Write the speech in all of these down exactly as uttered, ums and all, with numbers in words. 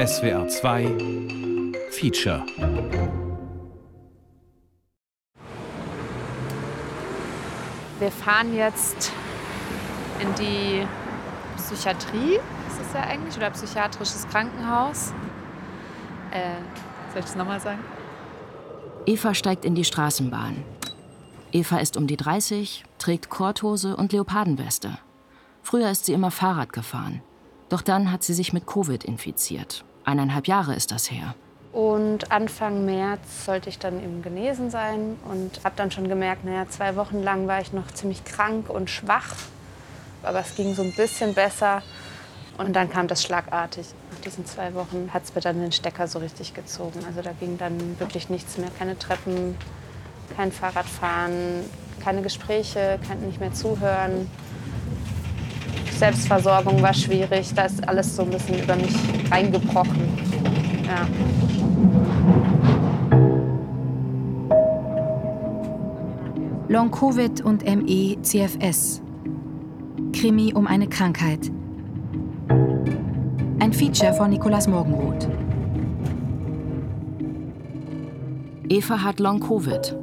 S W R zwei Feature. Wir fahren jetzt in die Psychiatrie, ist es ja eigentlich, oder psychiatrisches Krankenhaus. Äh, soll ich das nochmal sagen? Eva steigt in die Straßenbahn. Eva ist um die dreißig, trägt Korthose und Leopardenweste. Früher ist sie immer Fahrrad gefahren. Doch dann hat sie sich mit Covid infiziert. Eineinhalb Jahre ist das her. Und Anfang März sollte ich dann eben genesen sein und habe dann schon gemerkt, naja, zwei Wochen lang war ich noch ziemlich krank und schwach. Aber es ging so ein bisschen besser. Und dann kam das schlagartig. Nach diesen zwei Wochen hat es mir dann den Stecker so richtig gezogen. Also da ging dann wirklich nichts mehr. Keine Treppen, kein Fahrradfahren, keine Gespräche, kann nicht mehr zuhören. Selbstversorgung war schwierig. Da ist alles so ein bisschen über mich eingebrochen. Ja. Long Covid und M E C F S. Krimi um eine Krankheit. Ein Feature von Nicolas Morgenroth. Eva hat Long Covid.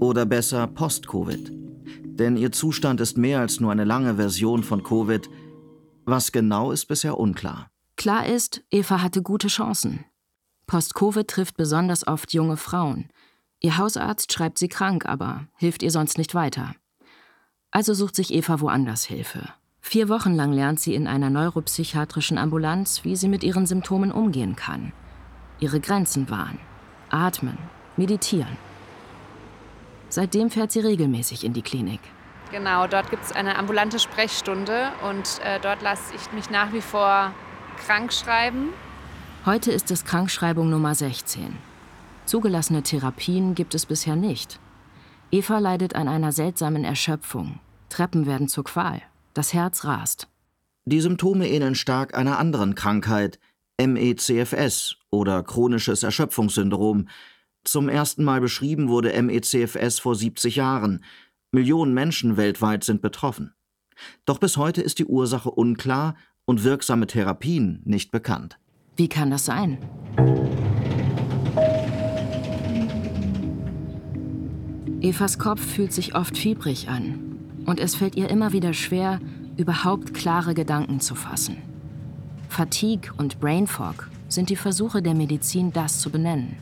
Oder besser Post-Covid. Denn ihr Zustand ist mehr als nur eine lange Version von Covid. Was genau ist bisher unklar. Klar ist, Eva hatte gute Chancen. Post-Covid trifft besonders oft junge Frauen. Ihr Hausarzt schreibt sie krank, aber hilft ihr sonst nicht weiter. Also sucht sich Eva woanders Hilfe. Vier Wochen lang lernt sie in einer neuropsychiatrischen Ambulanz, wie sie mit ihren Symptomen umgehen kann. Ihre Grenzen wahren, atmen, meditieren. Seitdem fährt sie regelmäßig in die Klinik. Genau, dort gibt es eine ambulante Sprechstunde und äh, dort lasse ich mich nach wie vor krank schreiben. Heute ist es Krankschreibung Nummer sechzehn. Zugelassene Therapien gibt es bisher nicht. Eva leidet an einer seltsamen Erschöpfung. Treppen werden zur Qual. Das Herz rast. Die Symptome ähneln stark einer anderen Krankheit, M E C F S oder Chronisches Erschöpfungssyndrom. Zum ersten Mal beschrieben wurde M E C F S vor siebzig Jahren. Millionen Menschen weltweit sind betroffen. Doch bis heute ist die Ursache unklar und wirksame Therapien nicht bekannt. Wie kann das sein? Evas Kopf fühlt sich oft fiebrig an. Und es fällt ihr immer wieder schwer, überhaupt klare Gedanken zu fassen. Fatigue und Brain Fog sind die Versuche der Medizin, das zu benennen.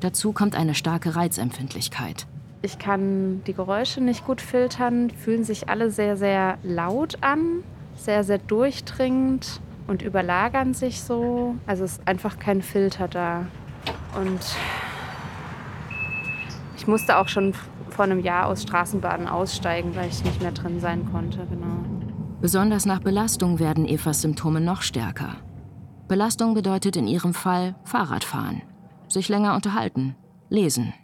Dazu kommt eine starke Reizempfindlichkeit. Ich kann die Geräusche nicht gut filtern, fühlen sich alle sehr, sehr laut an, sehr, sehr durchdringend und überlagern sich so. Also es ist einfach kein Filter da. Und ich musste auch schon vor einem Jahr aus Straßenbahnen aussteigen, weil ich nicht mehr drin sein konnte. Genau. Besonders nach Belastung werden Evas Symptome noch stärker. Belastung bedeutet in ihrem Fall Fahrradfahren, sich länger unterhalten, lesen.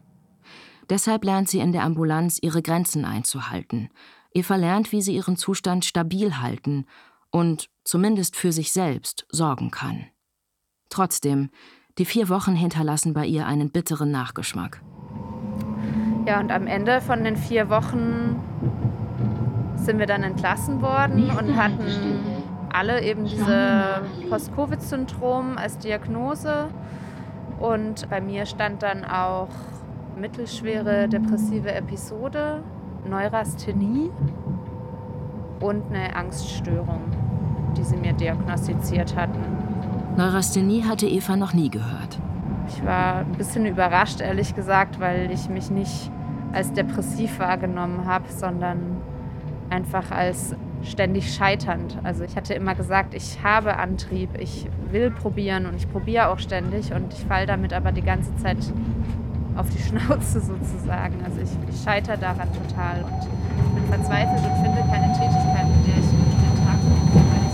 Deshalb lernt sie in der Ambulanz, ihre Grenzen einzuhalten. Eva lernt, wie sie ihren Zustand stabil halten und zumindest für sich selbst sorgen kann. Trotzdem, die vier Wochen hinterlassen bei ihr einen bitteren Nachgeschmack. Ja, und am Ende von den vier Wochen sind wir dann entlassen worden und hatten alle eben diese Post-Covid-Syndrom als Diagnose. Und bei mir stand dann auch mittelschwere depressive Episode, Neurasthenie und eine Angststörung, die sie mir diagnostiziert hatten. Neurasthenie hatte Eva noch nie gehört. Ich war ein bisschen überrascht, ehrlich gesagt, weil ich mich nicht als depressiv wahrgenommen habe, sondern einfach als ständig scheiternd. Also ich hatte immer gesagt, ich habe Antrieb, ich will probieren und ich probiere auch ständig und ich falle damit aber die ganze Zeit auf die Schnauze sozusagen. Also ich, ich scheitere daran total und bin verzweifelt und finde keine Tätigkeit, mit der ich den Tag verbringe.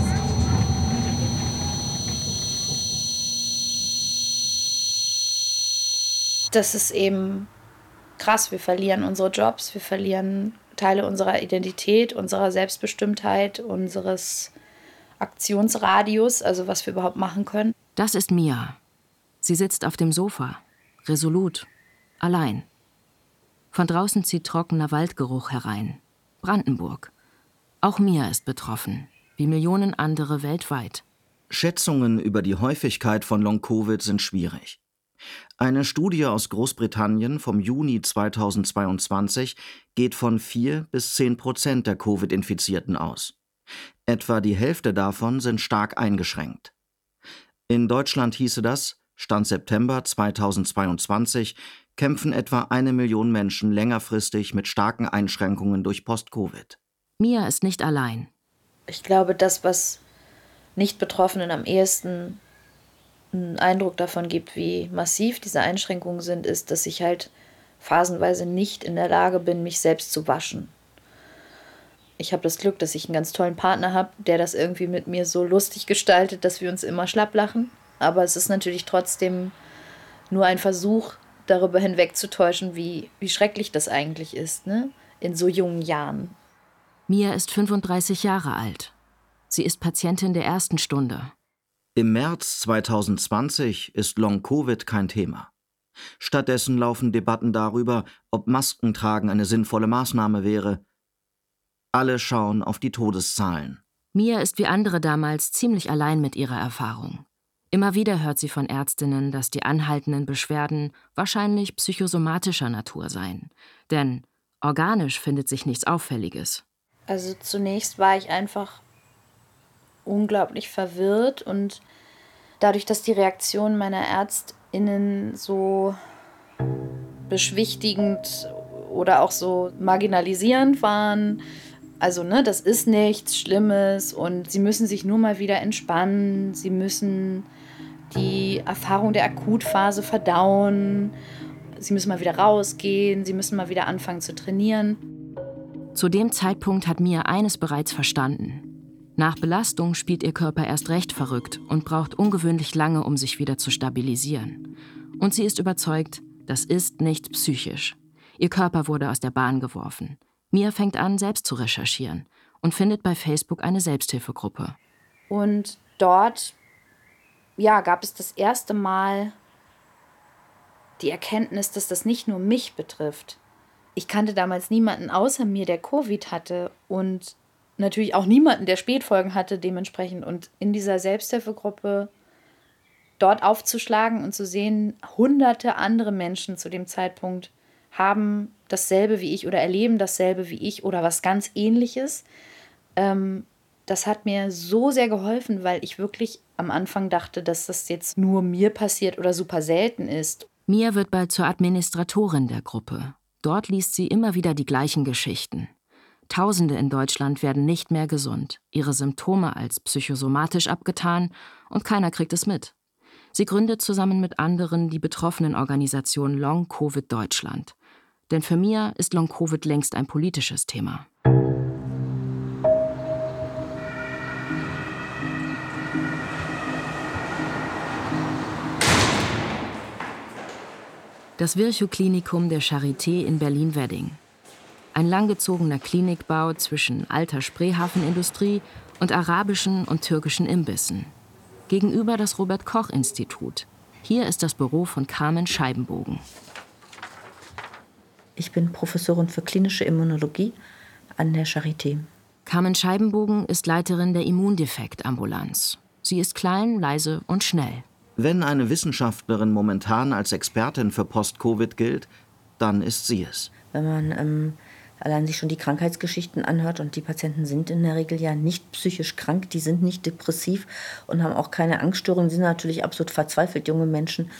Das ist eben krass. Wir verlieren unsere Jobs, wir verlieren Teile unserer Identität, unserer Selbstbestimmtheit, unseres Aktionsradius, also was wir überhaupt machen können. Das ist Mia. Sie sitzt auf dem Sofa, resolut, allein. Von draußen zieht trockener Waldgeruch herein. Brandenburg. Auch Mia ist betroffen, wie Millionen andere weltweit. Schätzungen über die Häufigkeit von Long-Covid sind schwierig. Eine Studie aus Großbritannien vom Juni zweitausendzweiundzwanzig geht von vier bis zehn Prozent der Covid-Infizierten aus. Etwa die Hälfte davon sind stark eingeschränkt. In Deutschland hieße das, Stand September zweitausendzweiundzwanzig kämpfen etwa eine Million Menschen längerfristig mit starken Einschränkungen durch Post-Covid. Mia ist nicht allein. Ich glaube, das, was Nicht-Betroffenen am ehesten einen Eindruck davon gibt, wie massiv diese Einschränkungen sind, ist, dass ich halt phasenweise nicht in der Lage bin, mich selbst zu waschen. Ich habe das Glück, dass ich einen ganz tollen Partner habe, der das irgendwie mit mir so lustig gestaltet, dass wir uns immer schlapp lachen. Aber es ist natürlich trotzdem nur ein Versuch, darüber hinwegzutäuschen, wie, wie schrecklich das eigentlich ist, ne? In so jungen Jahren. Mia ist fünfunddreißig Jahre alt. Sie ist Patientin der ersten Stunde. Im März zweitausendzwanzig ist Long-Covid kein Thema. Stattdessen laufen Debatten darüber, ob Maskentragen eine sinnvolle Maßnahme wäre. Alle schauen auf die Todeszahlen. Mia ist wie andere damals ziemlich allein mit ihrer Erfahrung. Immer wieder hört sie von Ärztinnen, dass die anhaltenden Beschwerden wahrscheinlich psychosomatischer Natur seien. Denn organisch findet sich nichts Auffälliges. Also zunächst war ich einfach unglaublich verwirrt, und dadurch, dass die Reaktionen meiner ÄrztInnen so beschwichtigend oder auch so marginalisierend waren, also ne, das ist nichts Schlimmes und sie müssen sich nur mal wieder entspannen, sie müssen die Erfahrung der Akutphase verdauen, sie müssen mal wieder rausgehen, sie müssen mal wieder anfangen zu trainieren. Zu dem Zeitpunkt hat Mia eines bereits verstanden. Nach Belastung spielt ihr Körper erst recht verrückt und braucht ungewöhnlich lange, um sich wieder zu stabilisieren. Und sie ist überzeugt, das ist nicht psychisch. Ihr Körper wurde aus der Bahn geworfen. Mia fängt an, selbst zu recherchieren und findet bei Facebook eine Selbsthilfegruppe. Und dort, ja, gab es das erste Mal die Erkenntnis, dass das nicht nur mich betrifft. Ich kannte damals niemanden außer mir, der Covid hatte, und natürlich auch niemanden, der Spätfolgen hatte dementsprechend. Und in dieser Selbsthilfegruppe dort aufzuschlagen und zu sehen, hunderte andere Menschen zu dem Zeitpunkt haben dasselbe wie ich oder erleben dasselbe wie ich oder was ganz Ähnliches. Ähm, das hat mir so sehr geholfen, weil ich wirklich am Anfang dachte, dass das jetzt nur mir passiert oder super selten ist. Mia wird bald zur Administratorin der Gruppe. Dort liest sie immer wieder die gleichen Geschichten. Tausende in Deutschland werden nicht mehr gesund, ihre Symptome als psychosomatisch abgetan, und keiner kriegt es mit. Sie gründet zusammen mit anderen die betroffenen Organisation Long Covid Deutschland. Denn für Mia ist Long Covid längst ein politisches Thema. Das Virchow-Klinikum der Charité in Berlin-Wedding. Ein langgezogener Klinikbau zwischen alter Spreehafenindustrie und arabischen und türkischen Imbissen. Gegenüber das Robert-Koch-Institut. Hier ist das Büro von Carmen Scheibenbogen. Ich bin Professorin für klinische Immunologie an der Charité. Carmen Scheibenbogen ist Leiterin der Immundefektambulanz. Sie ist klein, leise und schnell. Wenn eine Wissenschaftlerin momentan als Expertin für Post-Covid gilt, dann ist sie es. Wenn man ähm Allein sich schon die Krankheitsgeschichten anhört, und die Patienten sind in der Regel ja nicht psychisch krank, die sind nicht depressiv und haben auch keine Angststörungen, sind natürlich absolut verzweifelt, junge Menschen,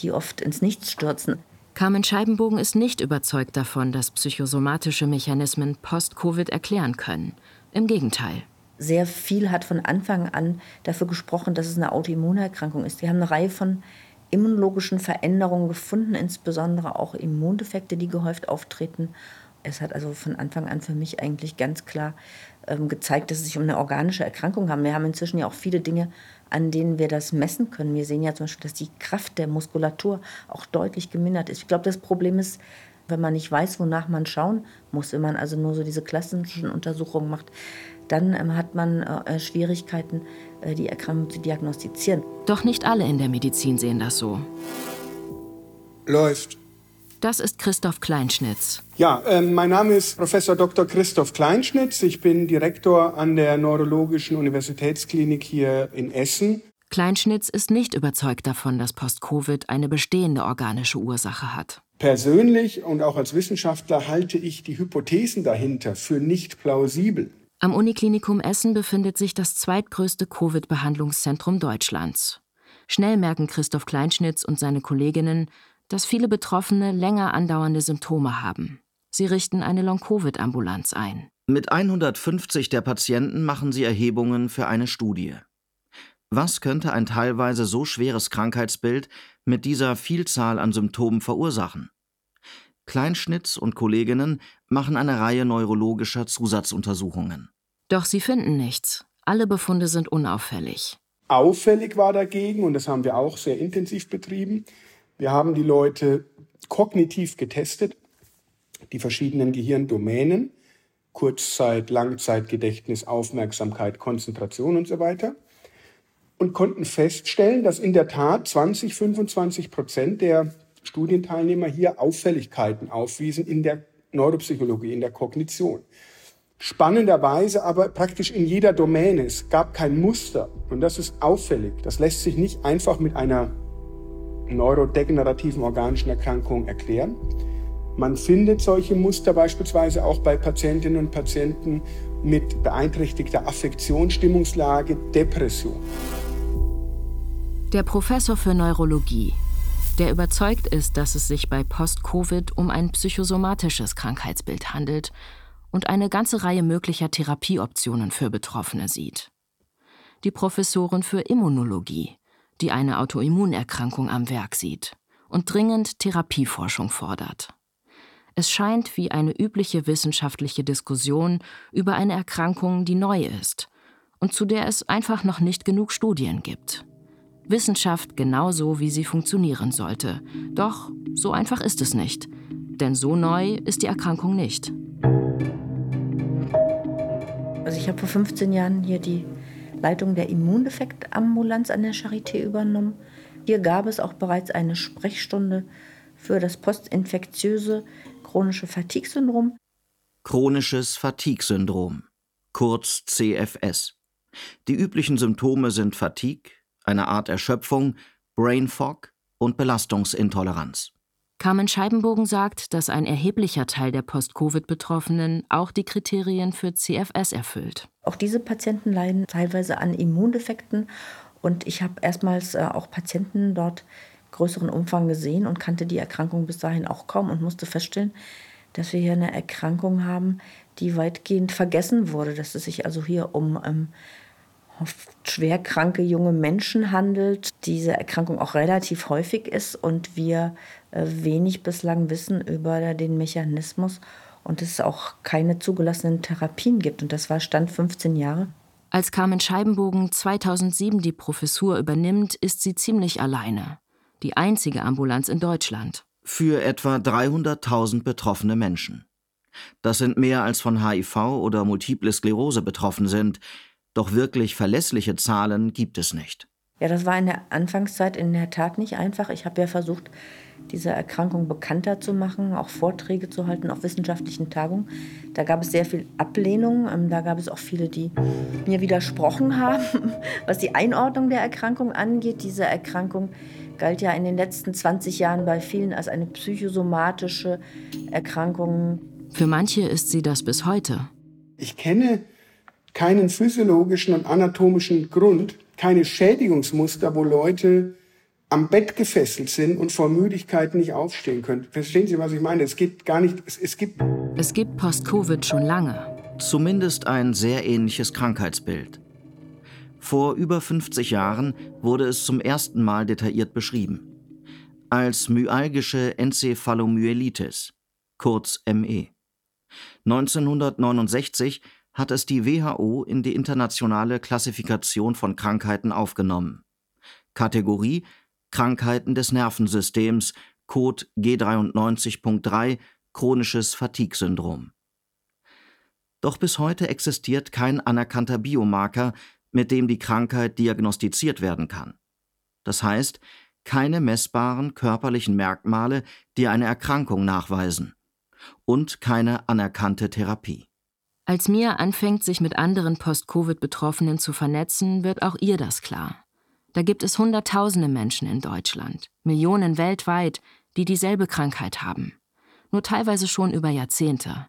die oft ins Nichts stürzen. Carmen Scheibenbogen ist nicht überzeugt davon, dass psychosomatische Mechanismen Post-Covid erklären können. Im Gegenteil. Sehr viel hat von Anfang an dafür gesprochen, dass es eine Autoimmunerkrankung ist. Wir haben eine Reihe von immunologischen Veränderungen gefunden, insbesondere auch Immundefekte, die gehäuft auftreten. Es hat also von Anfang an für mich eigentlich ganz klar ähm, gezeigt, dass es sich um eine organische Erkrankung handelt. Wir haben inzwischen ja auch viele Dinge, an denen wir das messen können. Wir sehen ja zum Beispiel, dass die Kraft der Muskulatur auch deutlich gemindert ist. Ich glaube, das Problem ist, wenn man nicht weiß, wonach man schauen muss, wenn man also nur so diese klassischen Untersuchungen macht, dann ähm, hat man äh, Schwierigkeiten, äh, die Erkrankung zu diagnostizieren. Doch nicht alle in der Medizin sehen das so. Läuft. Das ist Christoph Kleinschnitz. Ja, äh, mein Name ist Professor Doktor Christoph Kleinschnitz. Ich bin Direktor an der Neurologischen Universitätsklinik hier in Essen. Kleinschnitz ist nicht überzeugt davon, dass Post-Covid eine bestehende organische Ursache hat. Persönlich und auch als Wissenschaftler halte ich die Hypothesen dahinter für nicht plausibel. Am Uniklinikum Essen befindet sich das zweitgrößte Covid-Behandlungszentrum Deutschlands. Schnell merken Christoph Kleinschnitz und seine Kolleginnen, dass viele Betroffene länger andauernde Symptome haben. Sie richten eine Long-Covid-Ambulanz ein. Mit hundertfünfzig der Patienten machen sie Erhebungen für eine Studie. Was könnte ein teilweise so schweres Krankheitsbild mit dieser Vielzahl an Symptomen verursachen? Kleinschnitz und Kolleginnen machen eine Reihe neurologischer Zusatzuntersuchungen. Doch sie finden nichts. Alle Befunde sind unauffällig. Auffällig war dagegen, und das haben wir auch sehr intensiv betrieben, wir haben die Leute kognitiv getestet, die verschiedenen Gehirndomänen, Kurzzeit-, Langzeitgedächtnis, Aufmerksamkeit, Konzentration und so weiter, und konnten feststellen, dass in der Tat zwanzig, fünfundzwanzig Prozent der Studienteilnehmer hier Auffälligkeiten aufwiesen in der Neuropsychologie, in der Kognition. Spannenderweise aber praktisch in jeder Domäne. Es gab kein Muster und das ist auffällig. Das lässt sich nicht einfach mit einer neurodegenerativen organischen Erkrankung erklären. Man findet solche Muster beispielsweise auch bei Patientinnen und Patienten mit beeinträchtigter Affektion, Stimmungslage, Depression. Der Professor für Neurologie, der überzeugt ist, dass es sich bei Post-Covid um ein psychosomatisches Krankheitsbild handelt und eine ganze Reihe möglicher Therapieoptionen für Betroffene sieht. Die Professorin für Immunologie, die eine Autoimmunerkrankung am Werk sieht und dringend Therapieforschung fordert. Es scheint wie eine übliche wissenschaftliche Diskussion über eine Erkrankung, die neu ist und zu der es einfach noch nicht genug Studien gibt. Wissenschaft genauso, wie sie funktionieren sollte. Doch so einfach ist es nicht. Denn so neu ist die Erkrankung nicht. Also ich habe vor fünfzehn Jahren hier die Leitung der Immundefektambulanz an der Charité übernommen. Hier gab es auch bereits eine Sprechstunde für das postinfektiöse chronische Fatigue-Syndrom. Chronisches Fatigue-Syndrom, kurz C F S. Die üblichen Symptome sind Fatigue, eine Art Erschöpfung, Brain Fog und Belastungsintoleranz. Carmen Scheibenbogen sagt, dass ein erheblicher Teil der Post-Covid-Betroffenen auch die Kriterien für C F S erfüllt. Auch diese Patienten leiden teilweise an Immundefekten. Und ich habe erstmals auch Patienten dort im größeren Umfang gesehen und kannte die Erkrankung bis dahin auch kaum und musste feststellen, dass wir hier eine Erkrankung haben, die weitgehend vergessen wurde. Dass es sich also hier um ähm, oft schwerkranke junge Menschen handelt, diese Erkrankung auch relativ häufig ist und wir wenig bislang wissen über den Mechanismus und es auch keine zugelassenen Therapien gibt. Und das war Stand fünfzehn Jahre. Als Carmen Scheibenbogen zweitausendsieben die Professur übernimmt, ist sie ziemlich alleine. Die einzige Ambulanz in Deutschland. Für etwa dreihunderttausend betroffene Menschen. Das sind mehr als von H I V oder Multiple Sklerose betroffen sind. Doch wirklich verlässliche Zahlen gibt es nicht. Ja, das war in der Anfangszeit in der Tat nicht einfach. Ich habe ja versucht, diese Erkrankung bekannter zu machen, auch Vorträge zu halten auf wissenschaftlichen Tagungen. Da gab es sehr viel Ablehnung. Da gab es auch viele, die mir widersprochen haben, was die Einordnung der Erkrankung angeht. Diese Erkrankung galt ja in den letzten zwanzig Jahren bei vielen als eine psychosomatische Erkrankung. Für manche ist sie das bis heute. Ich kenne keinen physiologischen und anatomischen Grund, keine Schädigungsmuster, wo Leute am Bett gefesselt sind und vor Müdigkeit nicht aufstehen können. Verstehen Sie, was ich meine? Es gibt gar nicht, es, es gibt... Es gibt Post-Covid schon lange. Zumindest ein sehr ähnliches Krankheitsbild. Vor über fünfzig Jahren wurde es zum ersten Mal detailliert beschrieben. Als myalgische Enzephalomyelitis, kurz M E. neunzehnhundertneunundsechzig hat es die W H O in die internationale Klassifikation von Krankheiten aufgenommen. Kategorie Krankheiten des Nervensystems, Code G dreiundneunzig Punkt drei, chronisches Fatigue-Syndrom. Doch bis heute existiert kein anerkannter Biomarker, mit dem die Krankheit diagnostiziert werden kann. Das heißt, keine messbaren körperlichen Merkmale, die eine Erkrankung nachweisen, und keine anerkannte Therapie. Als Mia anfängt, sich mit anderen Post-Covid-Betroffenen zu vernetzen, wird auch ihr das klar. Da gibt es hunderttausende Menschen in Deutschland, Millionen weltweit, die dieselbe Krankheit haben. Nur teilweise schon über Jahrzehnte.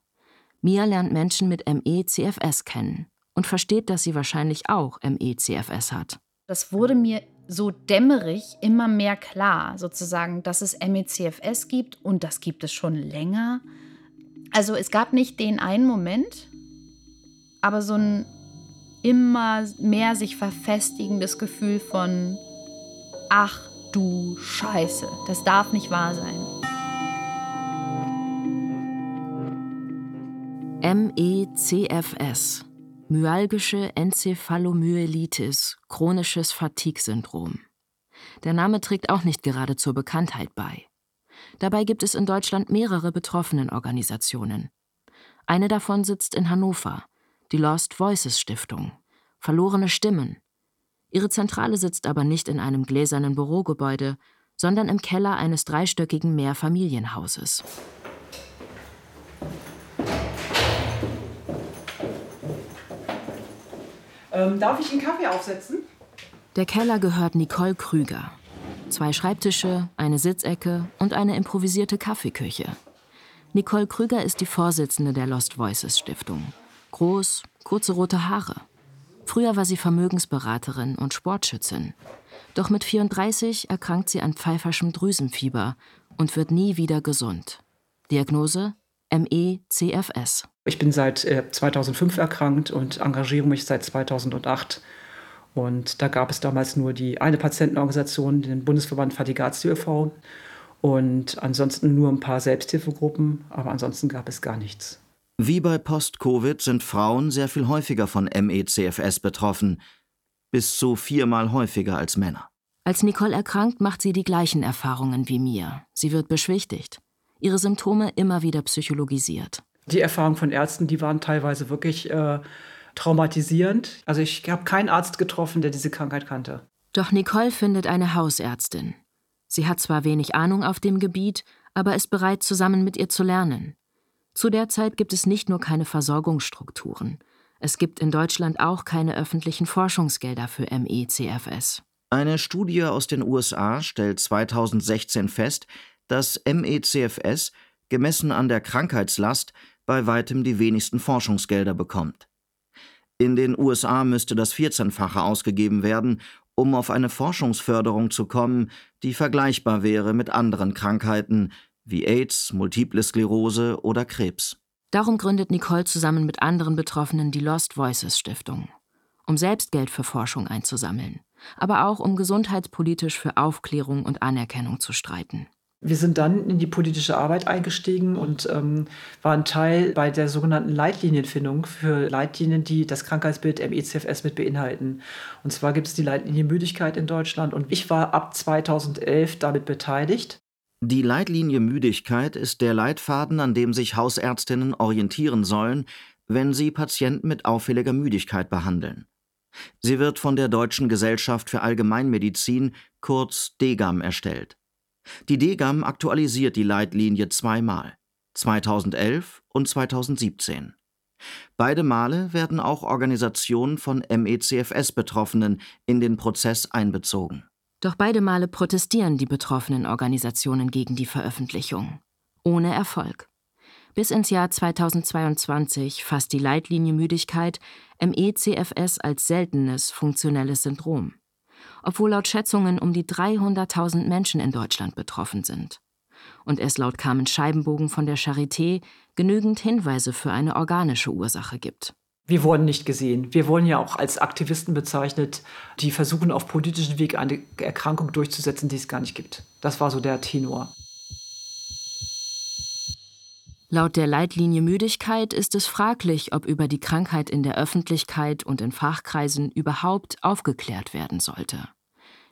Mia lernt Menschen mit M E C F S kennen und versteht, dass sie wahrscheinlich auch M E C F S hat. Das wurde mir so dämmerig immer mehr klar, sozusagen, dass es M E C F S gibt und das gibt es schon länger. Also es gab nicht den einen Moment, aber so ein immer mehr sich verfestigendes Gefühl von ach du Scheiße, das darf nicht wahr sein. M E C F S, myalgische Enzephalomyelitis, chronisches Fatigue-Syndrom. Der Name trägt auch nicht gerade zur Bekanntheit bei. Dabei gibt es in Deutschland mehrere Betroffenenorganisationen. Eine davon sitzt in Hannover, die Lost Voices Stiftung, verlorene Stimmen. Ihre Zentrale sitzt aber nicht in einem gläsernen Bürogebäude, sondern im Keller eines dreistöckigen Mehrfamilienhauses. Ähm, darf ich einen Kaffee aufsetzen? Der Keller gehört Nicole Krüger. Zwei Schreibtische, eine Sitzecke und eine improvisierte Kaffeeküche. Nicole Krüger ist die Vorsitzende der Lost Voices Stiftung. Groß, kurze rote Haare. Früher war sie Vermögensberaterin und Sportschützin. Doch mit vierunddreißig erkrankt sie an pfeiferschem Drüsenfieber und wird nie wieder gesund. Diagnose? M E C F S. Ich bin seit äh, zweitausendfünf erkrankt und engagiere mich seit zweitausendacht. Und da gab es damals nur die eine Patientenorganisation, den Bundesverband Fatigatio e V und ansonsten nur ein paar Selbsthilfegruppen, aber ansonsten gab es gar nichts. Wie bei Post-Covid sind Frauen sehr viel häufiger von M E C F S betroffen, bis zu viermal häufiger als Männer. Als Nicole erkrankt, macht sie die gleichen Erfahrungen wie Mia. Sie wird beschwichtigt, ihre Symptome immer wieder psychologisiert. Die Erfahrungen von Ärzten, die waren teilweise wirklich äh, traumatisierend. Also ich habe keinen Arzt getroffen, der diese Krankheit kannte. Doch Nicole findet eine Hausärztin. Sie hat zwar wenig Ahnung auf dem Gebiet, aber ist bereit, zusammen mit ihr zu lernen. Zu der Zeit gibt es nicht nur keine Versorgungsstrukturen. Es gibt in Deutschland auch keine öffentlichen Forschungsgelder für M E C F S. Eine Studie aus den U S A stellt zweitausendsechzehn fest, dass M E C F S, gemessen an der Krankheitslast, bei weitem die wenigsten Forschungsgelder bekommt. In den U S A müsste das vierzehnfache ausgegeben werden, um auf eine Forschungsförderung zu kommen, die vergleichbar wäre mit anderen Krankheiten wie AIDS, Multiple Sklerose oder Krebs. Darum gründet Nicole zusammen mit anderen Betroffenen die Lost Voices Stiftung, um selbst Geld für Forschung einzusammeln, aber auch um gesundheitspolitisch für Aufklärung und Anerkennung zu streiten. Wir sind dann in die politische Arbeit eingestiegen und ähm, waren Teil bei der sogenannten Leitlinienfindung für Leitlinien, die das Krankheitsbild M E C F S mit beinhalten. Und zwar gibt es die Leitlinie Müdigkeit in Deutschland und ich war ab zweitausendelf damit beteiligt. Die Leitlinie Müdigkeit ist der Leitfaden, an dem sich Hausärztinnen orientieren sollen, wenn sie Patienten mit auffälliger Müdigkeit behandeln. Sie wird von der Deutschen Gesellschaft für Allgemeinmedizin, kurz D E G A M, erstellt. Die D E G A M aktualisiert die Leitlinie zweimal, zweitausendelf und zweitausendsiebzehn. Beide Male werden auch Organisationen von M E C F S-Betroffenen in den Prozess einbezogen. Doch beide Male protestieren die betroffenen Organisationen gegen die Veröffentlichung. Ohne Erfolg. Bis ins Jahr zweitausendzweiundzwanzig fasst die Leitlinie Müdigkeit M E C F S als seltenes funktionelles Syndrom, obwohl laut Schätzungen um die dreihunderttausend Menschen in Deutschland betroffen sind. Und es laut Carmen Scheibenbogen von der Charité genügend Hinweise für eine organische Ursache gibt. Wir wurden nicht gesehen. Wir wurden ja auch als Aktivisten bezeichnet, die versuchen, auf politischem Weg eine Erkrankung durchzusetzen, die es gar nicht gibt. Das war so der Tenor. Laut der Leitlinie Müdigkeit ist es fraglich, ob über die Krankheit in der Öffentlichkeit und in Fachkreisen überhaupt aufgeklärt werden sollte.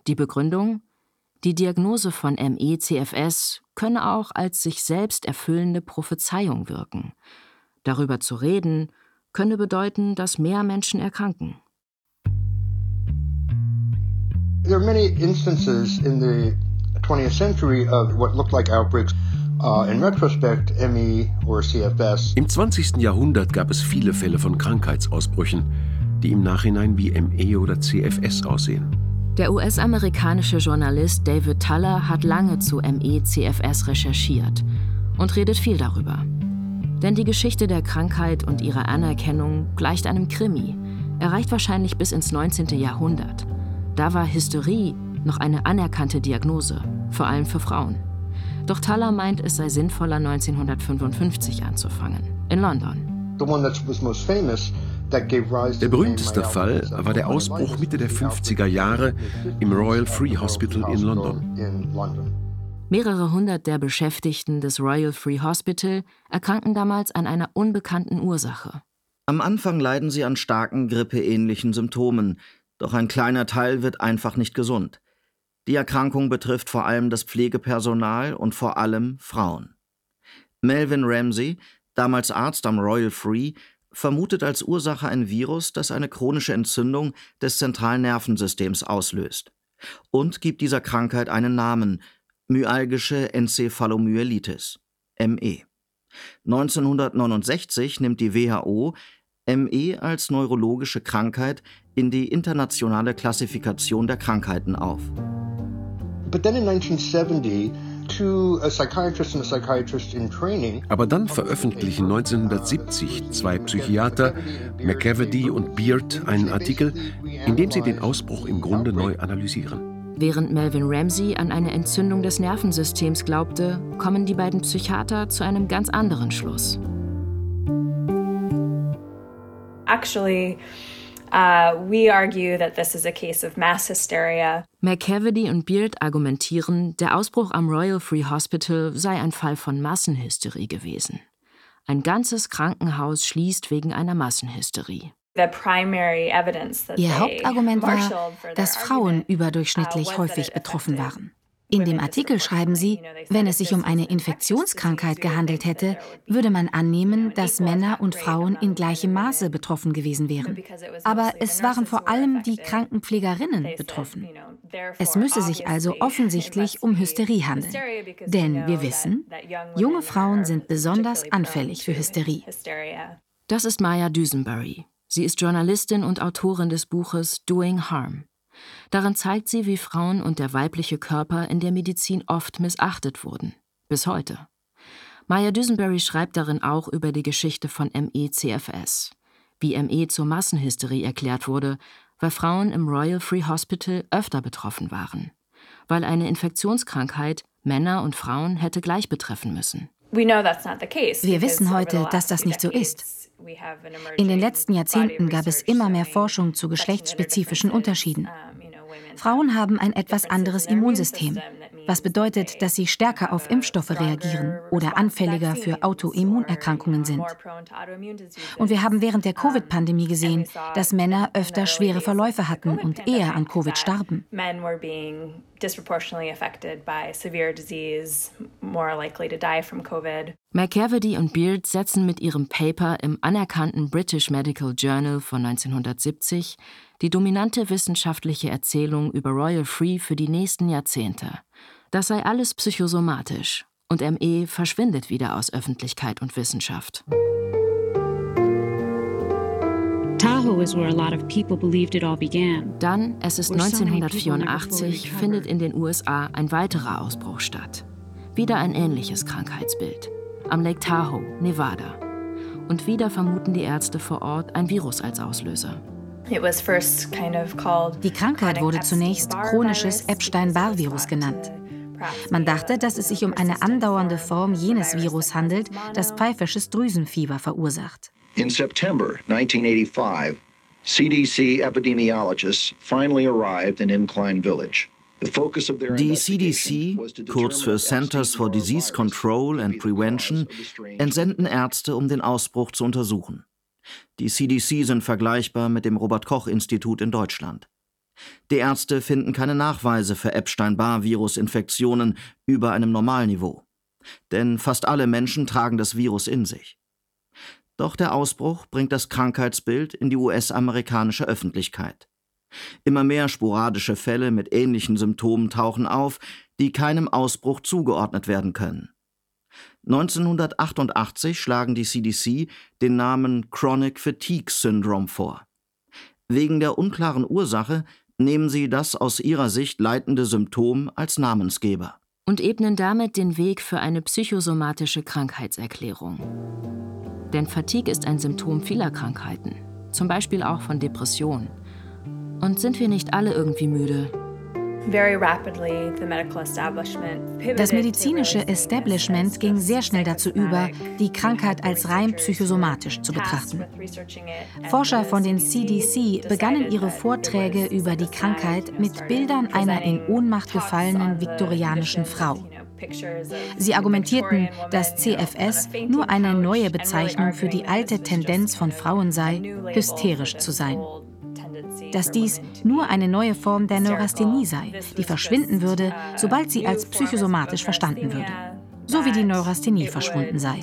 Die Begründung? Die Diagnose von M E C F S könne auch als sich selbst erfüllende Prophezeiung wirken. Darüber zu reden, könne bedeuten, dass mehr Menschen erkranken. There are many instances in the twentieth century of what looked like outbreaks. Uh, in retrospect, M E or C F S. Im zwanzigsten Jahrhundert gab es viele Fälle von Krankheitsausbrüchen, die im Nachhinein wie M E oder C F S aussehen. Der U S-amerikanische Journalist David Tuller hat lange zu M E C F S recherchiert und redet viel darüber. Denn die Geschichte der Krankheit und ihrer Anerkennung gleicht einem Krimi, erreicht wahrscheinlich bis ins neunzehnten Jahrhundert. Da war Hysterie noch eine anerkannte Diagnose, vor allem für Frauen. Doch Tuller meint, es sei sinnvoller, neunzehnhundertfünfundfünfzig anzufangen, in London. Der berühmteste Fall war der Ausbruch Mitte der fünfziger Jahre im Royal Free Hospital in London. Mehrere hundert der Beschäftigten des Royal Free Hospital erkranken damals an einer unbekannten Ursache. Am Anfang leiden sie an starken grippeähnlichen Symptomen, doch ein kleiner Teil wird einfach nicht gesund. Die Erkrankung betrifft vor allem das Pflegepersonal und vor allem Frauen. Melvin Ramsay, damals Arzt am Royal Free, vermutet als Ursache ein Virus, das eine chronische Entzündung des zentralen Nervensystems auslöst und gibt dieser Krankheit einen Namen, myalgische Enzephalomyelitis, M E. neunzehnhundertneunundsechzig nimmt die W H O M E als neurologische Krankheit in die internationale Klassifikation der Krankheiten auf. Aber dann veröffentlichen neunzehnhundertsiebzig zwei Psychiater, McEvedy und Beard, einen Artikel, in dem sie den Ausbruch im Grunde neu analysieren. Während Melvin Ramsay an eine Entzündung des Nervensystems glaubte, kommen die beiden Psychiater zu einem ganz anderen Schluss. Actually, Uh, we argue that this is a case of mass hysteria. McEvedy und Beard argumentieren, der Ausbruch am Royal Free Hospital sei ein Fall von Massenhysterie gewesen. Ein ganzes Krankenhaus schließt wegen einer Massenhysterie. Ihr Hauptargument war, dass Frauen überdurchschnittlich häufig betroffen waren. In dem Artikel schreiben sie, wenn es sich um eine Infektionskrankheit gehandelt hätte, würde man annehmen, dass Männer und Frauen in gleichem Maße betroffen gewesen wären. Aber es waren vor allem die Krankenpflegerinnen betroffen. Es müsse sich also offensichtlich um Hysterie handeln. Denn wir wissen, junge Frauen sind besonders anfällig für Hysterie. Das ist Maya Dusenbery. Sie ist Journalistin und Autorin des Buches Doing Harm. Darin zeigt sie, wie Frauen und der weibliche Körper in der Medizin oft missachtet wurden. Bis heute. Maya Dusenbery schreibt darin auch über die Geschichte von M E C F S. Wie M E zur Massenhysterie erklärt wurde, weil Frauen im Royal Free Hospital öfter betroffen waren. Weil eine Infektionskrankheit Männer und Frauen hätte gleich betreffen müssen. Wir wissen heute, dass das nicht so ist. In den letzten Jahrzehnten gab es immer mehr Forschung zu geschlechtsspezifischen Unterschieden. Frauen haben ein etwas anderes Immunsystem, was bedeutet, dass sie stärker auf Impfstoffe reagieren oder anfälliger für Autoimmunerkrankungen sind. Und wir haben während der Covid-Pandemie gesehen, dass Männer öfter schwere Verläufe hatten und eher an Covid starben. McEvedy und Beard setzen mit ihrem Paper im anerkannten British Medical Journal von neunzehnhundertsiebzig die dominante wissenschaftliche Erzählung über Royal Free für die nächsten Jahrzehnte. Das sei alles psychosomatisch und M E verschwindet wieder aus Öffentlichkeit und Wissenschaft. Dann, es ist neunzehnhundertvierundachtzig, findet in den U S A ein weiterer Ausbruch statt. Wieder ein ähnliches Krankheitsbild. Am Lake Tahoe, Nevada. Und wieder vermuten die Ärzte vor Ort ein Virus als Auslöser. Die Krankheit wurde zunächst chronisches Epstein-Barr-Virus genannt. Man dachte, dass es sich um eine andauernde Form jenes Virus handelt, das pfeifisches Drüsenfieber verursacht. In September neunzehnhundertfünfundachtzig, C D C epidemiologists finally arrived in Incline Village. Die C D C, kurz für Centers for Disease Control and Prevention, entsenden Ärzte, um den Ausbruch zu untersuchen. Die C D C sind vergleichbar mit dem Robert-Koch-Institut in Deutschland. Die Ärzte finden keine Nachweise für Epstein-Barr-Virus-Infektionen über einem Normalniveau. Denn fast alle Menschen tragen das Virus in sich. Doch der Ausbruch bringt das Krankheitsbild in die U S-amerikanische Öffentlichkeit. Immer mehr sporadische Fälle mit ähnlichen Symptomen tauchen auf, die keinem Ausbruch zugeordnet werden können. neunzehnhundertachtundachtzig schlagen die C D C den Namen Chronic Fatigue-Syndrom vor. Wegen der unklaren Ursache nehmen sie das aus ihrer Sicht leitende Symptom als Namensgeber. Und ebnen damit den Weg für eine psychosomatische Krankheitserklärung. Denn Fatigue ist ein Symptom vieler Krankheiten, zum Beispiel auch von Depressionen. Und sind wir nicht alle irgendwie müde? Das medizinische Establishment ging sehr schnell dazu über, die Krankheit als rein psychosomatisch zu betrachten. Forscher von den C D C begannen ihre Vorträge über die Krankheit mit Bildern einer in Ohnmacht gefallenen viktorianischen Frau. Sie argumentierten, dass C F S nur eine neue Bezeichnung für die alte Tendenz von Frauen sei, hysterisch zu sein. Dass dies nur eine neue Form der Neurasthenie sei, die verschwinden würde, sobald sie als psychosomatisch verstanden würde, so wie die Neurasthenie verschwunden sei.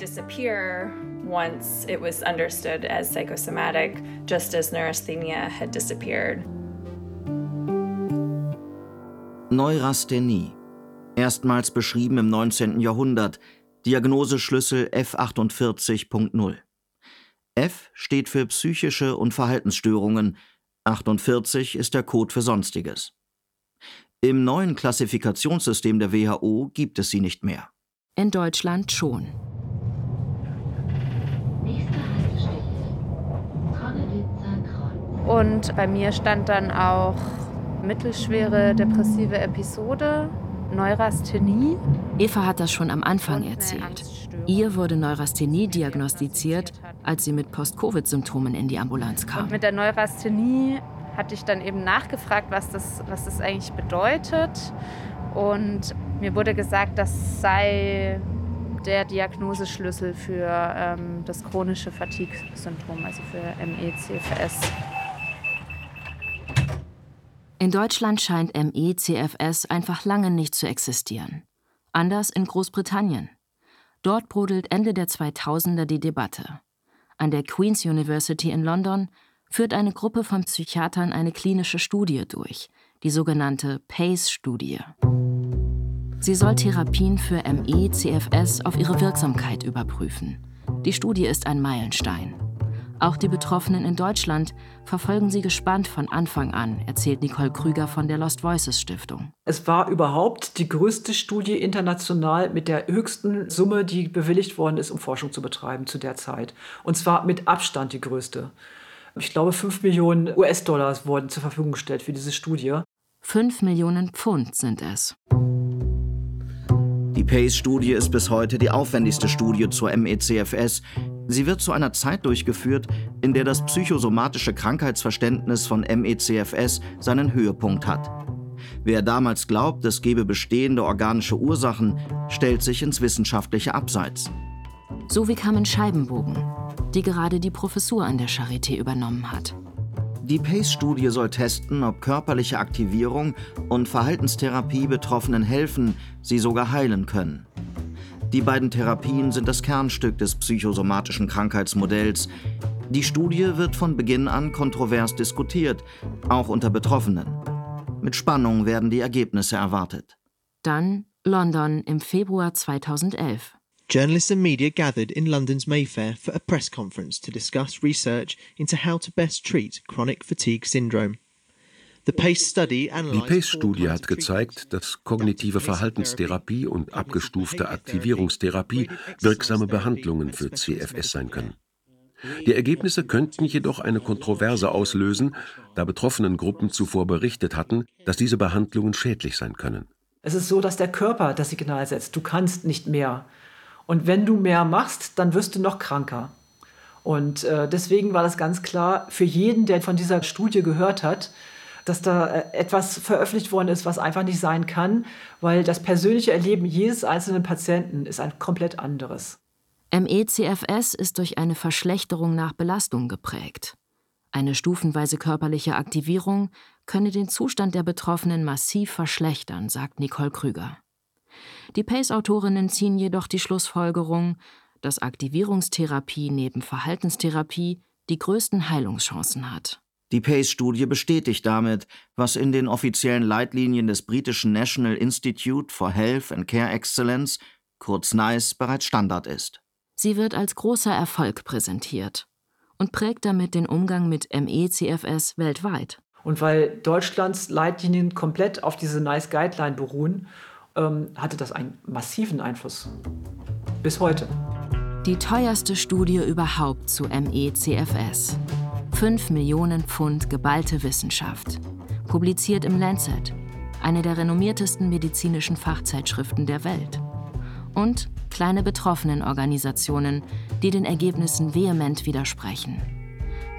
Neurasthenie, erstmals beschrieben im neunzehnten Jahrhundert, Diagnoseschlüssel F achtundvierzig Punkt null. F steht für psychische und Verhaltensstörungen, achtundvierzig ist der Code für Sonstiges. Im neuen Klassifikationssystem der W H O gibt es sie nicht mehr. In Deutschland schon. Und bei mir stand dann auch mittelschwere depressive Episode, Neurasthenie. Eva hat das schon am Anfang erzählt. Ihr wurde Neurasthenie diagnostiziert, als sie mit Post-Covid-Symptomen in die Ambulanz kam. Und mit der Neurasthenie hatte ich dann eben nachgefragt, was das, was das eigentlich bedeutet. Und mir wurde gesagt, das sei der Diagnoseschlüssel für ähm, das chronische Fatigue-Syndrom, also für M E C F S. In Deutschland scheint M E C F S einfach lange nicht zu existieren. Anders in Großbritannien. Dort brodelt Ende der zweitausender die Debatte. An der Queen's University in London führt eine Gruppe von Psychiatern eine klinische Studie durch, die sogenannte PACE-Studie. Sie soll Therapien für M E C F S auf ihre Wirksamkeit überprüfen. Die Studie ist ein Meilenstein. Auch die Betroffenen in Deutschland verfolgen sie gespannt von Anfang an, erzählt Nicole Krüger von der Lost Voices Stiftung. Es war überhaupt die größte Studie international mit der höchsten Summe, die bewilligt worden ist, um Forschung zu betreiben zu der Zeit. Und zwar mit Abstand die größte. Ich glaube, fünf Millionen US-Dollar wurden zur Verfügung gestellt für diese Studie. fünf Millionen Pfund sind es. Die PACE-Studie ist bis heute die aufwendigste Studie zur M E C F S. Sie wird zu einer Zeit durchgeführt, in der das psychosomatische Krankheitsverständnis von M E C F S seinen Höhepunkt hat. Wer damals glaubt, es gebe bestehende organische Ursachen, stellt sich ins wissenschaftliche Abseits. So wie Carmen Scheibenbogen, die gerade die Professur an der Charité übernommen hat. Die PACE-Studie soll testen, ob körperliche Aktivierung und Verhaltenstherapie Betroffenen helfen, sie sogar heilen können. Die beiden Therapien sind das Kernstück des psychosomatischen Krankheitsmodells. Die Studie wird von Beginn an kontrovers diskutiert, auch unter Betroffenen. Mit Spannung werden die Ergebnisse erwartet. Dann London im Februar zweitausendelf. Journalists and media gathered in London's Mayfair for a press conference to discuss research into how to best treat chronic fatigue syndrome. Die PACE-Studie hat gezeigt, dass kognitive Verhaltenstherapie und abgestufte Aktivierungstherapie wirksame Behandlungen für C F S sein können. Die Ergebnisse könnten jedoch eine Kontroverse auslösen, da betroffenen Gruppen zuvor berichtet hatten, dass diese Behandlungen schädlich sein können. Es ist so, dass der Körper das Signal setzt, du kannst nicht mehr. Und wenn du mehr machst, dann wirst du noch kranker. Und äh, deswegen war das ganz klar für jeden, der von dieser Studie gehört hat, dass da etwas veröffentlicht worden ist, was einfach nicht sein kann, weil das persönliche Erleben jedes einzelnen Patienten ist ein komplett anderes. M E C F S ist durch eine Verschlechterung nach Belastung geprägt. Eine stufenweise körperliche Aktivierung könne den Zustand der Betroffenen massiv verschlechtern, sagt Nicole Krüger. Die PACE-Autorinnen ziehen jedoch die Schlussfolgerung, dass Aktivierungstherapie neben Verhaltenstherapie die größten Heilungschancen hat. Die PACE-Studie bestätigt damit, was in den offiziellen Leitlinien des britischen National Institute for Health and Care Excellence, kurz NICE, bereits Standard ist. Sie wird als großer Erfolg präsentiert und prägt damit den Umgang mit M E C F S weltweit. Und weil Deutschlands Leitlinien komplett auf diese NICE-Guideline beruhen, ähm, hatte das einen massiven Einfluss. Bis heute. Die teuerste Studie überhaupt zu M E C F S. fünf Millionen Pfund geballte Wissenschaft. Publiziert im Lancet, eine der renommiertesten medizinischen Fachzeitschriften der Welt. Und kleine Betroffenenorganisationen, die den Ergebnissen vehement widersprechen.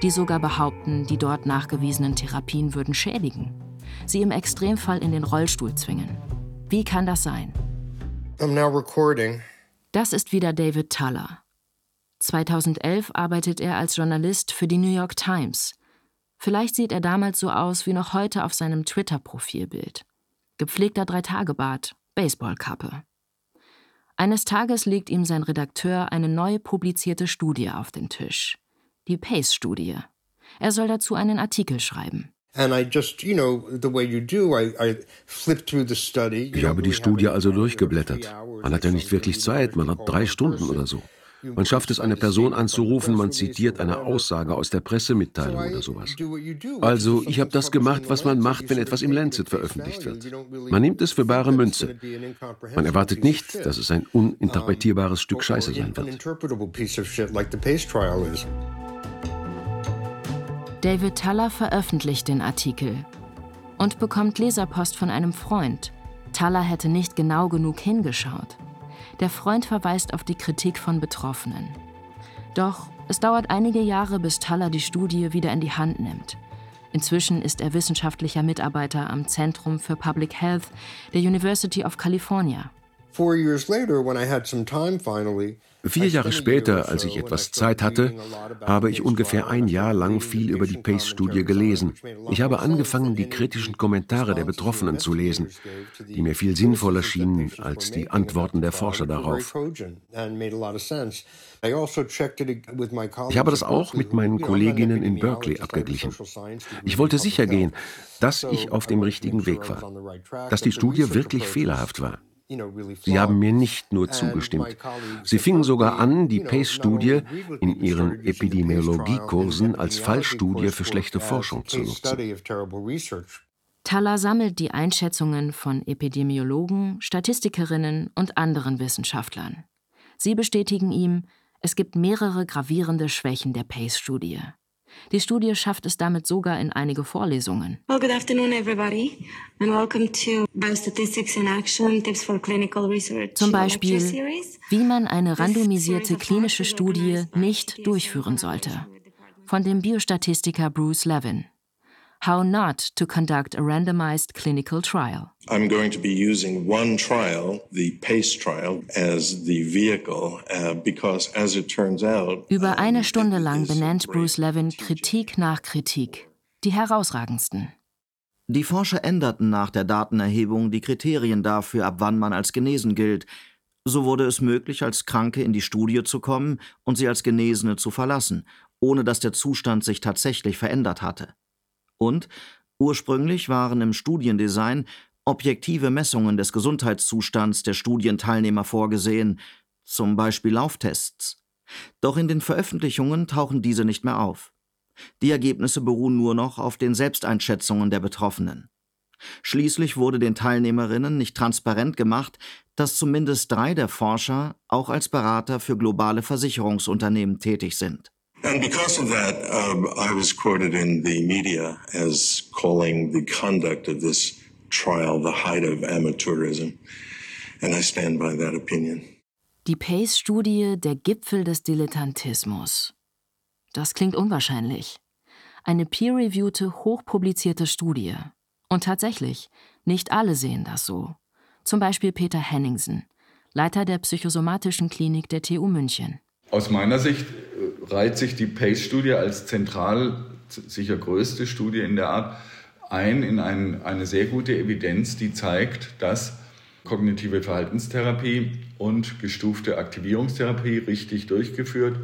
Die sogar behaupten, die dort nachgewiesenen Therapien würden schädigen. Sie im Extremfall in den Rollstuhl zwingen. Wie kann das sein? I'm now recording. Das ist wieder David Tuller. zweitausendelf arbeitet er als Journalist für die New York Times. Vielleicht sieht er damals so aus wie noch heute auf seinem Twitter-Profilbild. Gepflegter Dreitagebart, Baseballkappe. Eines Tages legt ihm sein Redakteur eine neu publizierte Studie auf den Tisch. Die PACE-Studie. Er soll dazu einen Artikel schreiben. Ich habe die Studie also durchgeblättert. Man hat ja nicht wirklich Zeit, man hat drei Stunden oder so. Man schafft es, eine Person anzurufen, man zitiert eine Aussage aus der Pressemitteilung oder sowas. Also, ich habe das gemacht, was man macht, wenn etwas im Lancet veröffentlicht wird. Man nimmt es für bare Münze. Man erwartet nicht, dass es ein uninterpretierbares Stück Scheiße sein wird. David Tuller veröffentlicht den Artikel und bekommt Leserpost von einem Freund. Tuller hätte nicht genau genug hingeschaut. Der Freund verweist auf die Kritik von Betroffenen. Doch es dauert einige Jahre, bis Tuller die Studie wieder in die Hand nimmt. Inzwischen ist er wissenschaftlicher Mitarbeiter am Zentrum für Public Health der University of California. Vier Jahre später, als ich etwas Zeit hatte, habe ich ungefähr ein Jahr lang viel über die PACE-Studie gelesen. Ich habe angefangen, die kritischen Kommentare der Betroffenen zu lesen, die mir viel sinnvoller schienen als die Antworten der Forscher darauf. Ich habe das auch mit meinen Kolleginnen in Berkeley abgeglichen. Ich wollte sicher gehen, dass ich auf dem richtigen Weg war, dass die Studie wirklich fehlerhaft war. Sie haben mir nicht nur zugestimmt. Sie fingen sogar an, die PACE-Studie in ihren Epidemiologiekursen als Fallstudie für schlechte Forschung zu nutzen. Tuller sammelt die Einschätzungen von Epidemiologen, Statistikerinnen und anderen Wissenschaftlern. Sie bestätigen ihm, es gibt mehrere gravierende Schwächen der PACE-Studie. Die Studie schafft es damit sogar in einige Vorlesungen. Well, good afternoon everybody and welcome to Biostatistics in Action, Tips for Clinical Research. Zum Beispiel, wie man eine randomisierte klinische Studie nicht durchführen sollte. Von dem Biostatistiker Bruce Levin. How not to conduct a randomized clinical trial. I'm going to be using one trial, the PACE trial, as the vehicle, uh, because as it turns out. Über eine Stunde lang benennt Bruce Levin Kritik nach Kritik, die herausragendsten. Die Forscher änderten nach der Datenerhebung die Kriterien dafür, ab wann man als genesen gilt. So wurde es möglich, als Kranke in die Studie zu kommen und sie als Genesene zu verlassen, ohne dass der Zustand sich tatsächlich verändert hatte. Und ursprünglich waren im Studiendesign objektive Messungen des Gesundheitszustands der Studienteilnehmer vorgesehen, zum Beispiel Lauftests. Doch in den Veröffentlichungen tauchen diese nicht mehr auf. Die Ergebnisse beruhen nur noch auf den Selbsteinschätzungen der Betroffenen. Schließlich wurde den Teilnehmerinnen nicht transparent gemacht, dass zumindest drei der Forscher auch als Berater für globale Versicherungsunternehmen tätig sind. And because of that, um, I was quoted in the media as calling the conduct of this trial the height of amateurism, and I stand by that opinion. Die PACE-Studie, der Gipfel des Dilettantismus. Das klingt unwahrscheinlich. Eine peer-reviewte, hochpublizierte Studie. Und tatsächlich, nicht alle sehen das so. Zum Beispiel Peter Henningsen, Leiter der psychosomatischen Klinik der T U München. Aus meiner Sicht reiht sich die PACE-Studie als zentral, sicher größte Studie in der Art ein in ein, eine sehr gute Evidenz, die zeigt, dass kognitive Verhaltenstherapie und gestufte Aktivierungstherapie richtig durchgeführt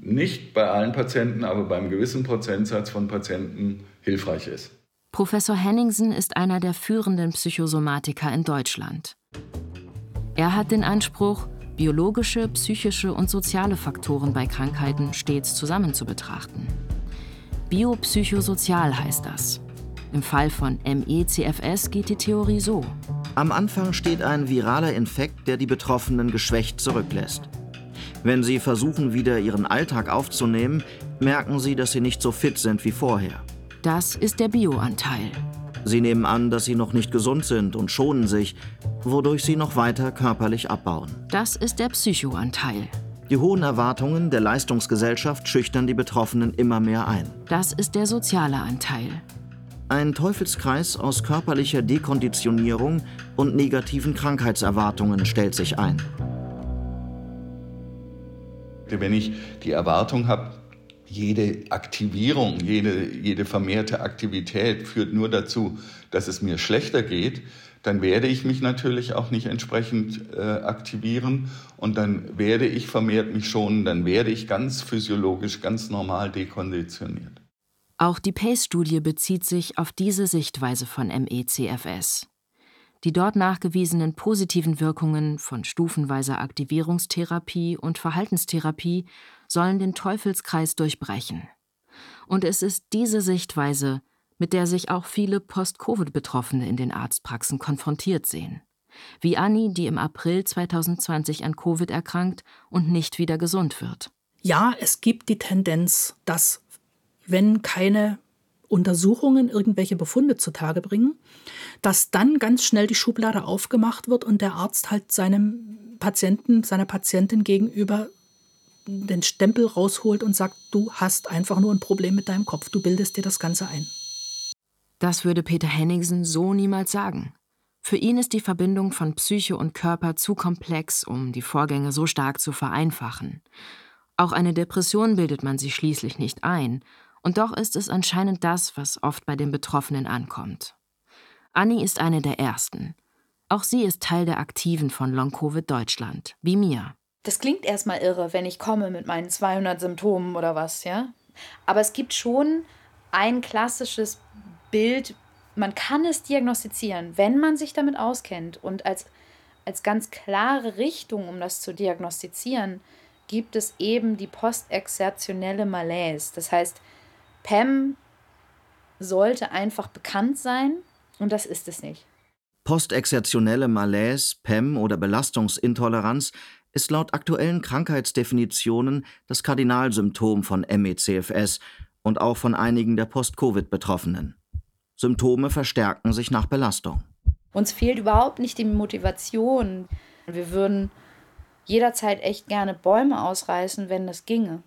nicht bei allen Patienten, aber beim gewissen Prozentsatz von Patienten hilfreich ist. Professor Henningsen ist einer der führenden Psychosomatiker in Deutschland. Er hat den Anspruch, biologische, psychische und soziale Faktoren bei Krankheiten stets zusammen zu betrachten. Biopsychosozial heißt das. Im Fall von M E C F S geht die Theorie so. Am Anfang steht ein viraler Infekt, der die Betroffenen geschwächt zurücklässt. Wenn sie versuchen, wieder ihren Alltag aufzunehmen, merken sie, dass sie nicht so fit sind wie vorher. Das ist der Bioanteil. Sie nehmen an, dass sie noch nicht gesund sind und schonen sich, wodurch sie noch weiter körperlich abbauen. Das ist der Psychoanteil. Die hohen Erwartungen der Leistungsgesellschaft schüchtern die Betroffenen immer mehr ein. Das ist der soziale Anteil. Ein Teufelskreis aus körperlicher Dekonditionierung und negativen Krankheitserwartungen stellt sich ein. Wenn ich die Erwartung habe, jede Aktivierung, jede, jede vermehrte Aktivität führt nur dazu, dass es mir schlechter geht, dann werde ich mich natürlich auch nicht entsprechend äh, aktivieren und dann werde ich vermehrt mich schonen, dann werde ich ganz physiologisch, ganz normal dekonditioniert. Auch die PACE-Studie bezieht sich auf diese Sichtweise von M E C F S. Die dort nachgewiesenen positiven Wirkungen von stufenweiser Aktivierungstherapie und Verhaltenstherapie sollen den Teufelskreis durchbrechen. Und es ist diese Sichtweise, mit der sich auch viele Post-Covid-Betroffene in den Arztpraxen konfrontiert sehen. Wie Anni, die im April zwanzig zwanzig an Covid erkrankt und nicht wieder gesund wird. Ja, es gibt die Tendenz, dass wenn keine Untersuchungen irgendwelche Befunde zutage bringen, dass dann ganz schnell die Schublade aufgemacht wird und der Arzt halt seinem Patienten, seiner Patientin gegenüber den Stempel rausholt und sagt, du hast einfach nur ein Problem mit deinem Kopf, du bildest dir das Ganze ein. Das würde Peter Henningsen so niemals sagen. Für ihn ist die Verbindung von Psyche und Körper zu komplex, um die Vorgänge so stark zu vereinfachen. Auch eine Depression bildet man sich schließlich nicht ein. Und doch ist es anscheinend das, was oft bei den Betroffenen ankommt. Anni ist eine der Ersten. Auch sie ist Teil der Aktiven von Long Covid Deutschland, wie Mia. Das klingt erstmal irre, wenn ich komme mit meinen zweihundert Symptomen oder was, ja? Aber es gibt schon ein klassisches Bild, man kann es diagnostizieren, wenn man sich damit auskennt. Und als, als ganz klare Richtung, um das zu diagnostizieren, gibt es eben die postexertionelle Malaise. Das heißt, P E M sollte einfach bekannt sein und das ist es nicht. Postexertionelle Malaise, P E M oder Belastungsintoleranz ist laut aktuellen Krankheitsdefinitionen das Kardinalsymptom von M E C F S und auch von einigen der Post-Covid-Betroffenen. Symptome verstärken sich nach Belastung. Uns fehlt überhaupt nicht die Motivation. Wir würden jederzeit echt gerne Bäume ausreißen, wenn das ginge.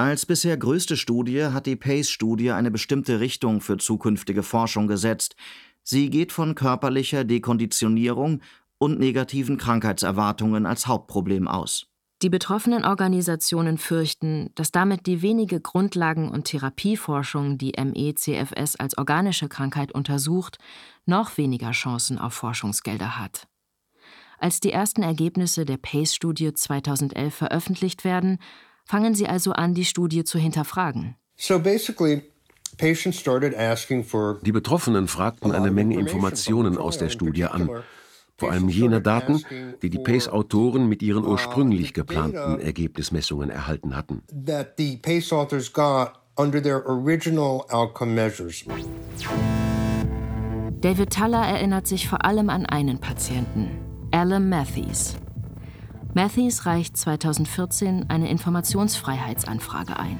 Als bisher größte Studie hat die PACE-Studie eine bestimmte Richtung für zukünftige Forschung gesetzt. Sie geht von körperlicher Dekonditionierung und negativen Krankheitserwartungen als Hauptproblem aus. Die betroffenen Organisationen fürchten, dass damit die wenige Grundlagen- und Therapieforschung, die M E C F S als organische Krankheit untersucht, noch weniger Chancen auf Forschungsgelder hat. Als die ersten Ergebnisse der PACE-Studie zweitausendelf veröffentlicht werden, fangen sie also an, die Studie zu hinterfragen. So basically, patients started asking for die Betroffenen fragten eine Menge Informationen aus der Studie an, vor allem jene Daten, die die PACE-Autoren mit ihren ursprünglich geplanten Ergebnismessungen erhalten hatten. That the PACE authors got under their original outcome measures. David Tuller erinnert sich vor allem an einen Patienten. Alan Matthews. Matthews reicht zweitausendvierzehn eine Informationsfreiheitsanfrage ein.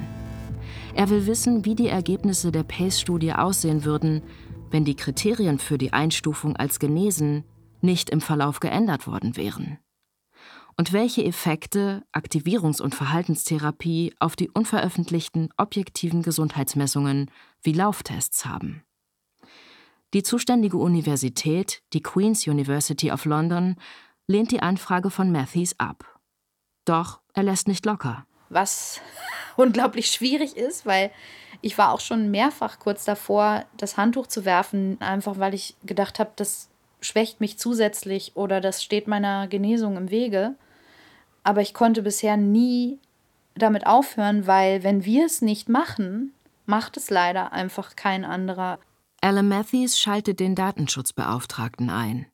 Er will wissen, wie die Ergebnisse der PACE-Studie aussehen würden, wenn die Kriterien für die Einstufung als genesen nicht im Verlauf geändert worden wären. Und welche Effekte Aktivierungs- und Verhaltenstherapie auf die unveröffentlichten objektiven Gesundheitsmessungen wie Lauftests haben. Die zuständige Universität, die Queen's University of London, lehnt die Anfrage von Matthews ab. Doch er lässt nicht locker. Was unglaublich schwierig ist, weil ich war auch schon mehrfach kurz davor, das Handtuch zu werfen, einfach weil ich gedacht habe, das schwächt mich zusätzlich oder das steht meiner Genesung im Wege. Aber ich konnte bisher nie damit aufhören, weil wenn wir es nicht machen, macht es leider einfach kein anderer. Alan Matthews schaltet den Datenschutzbeauftragten ein.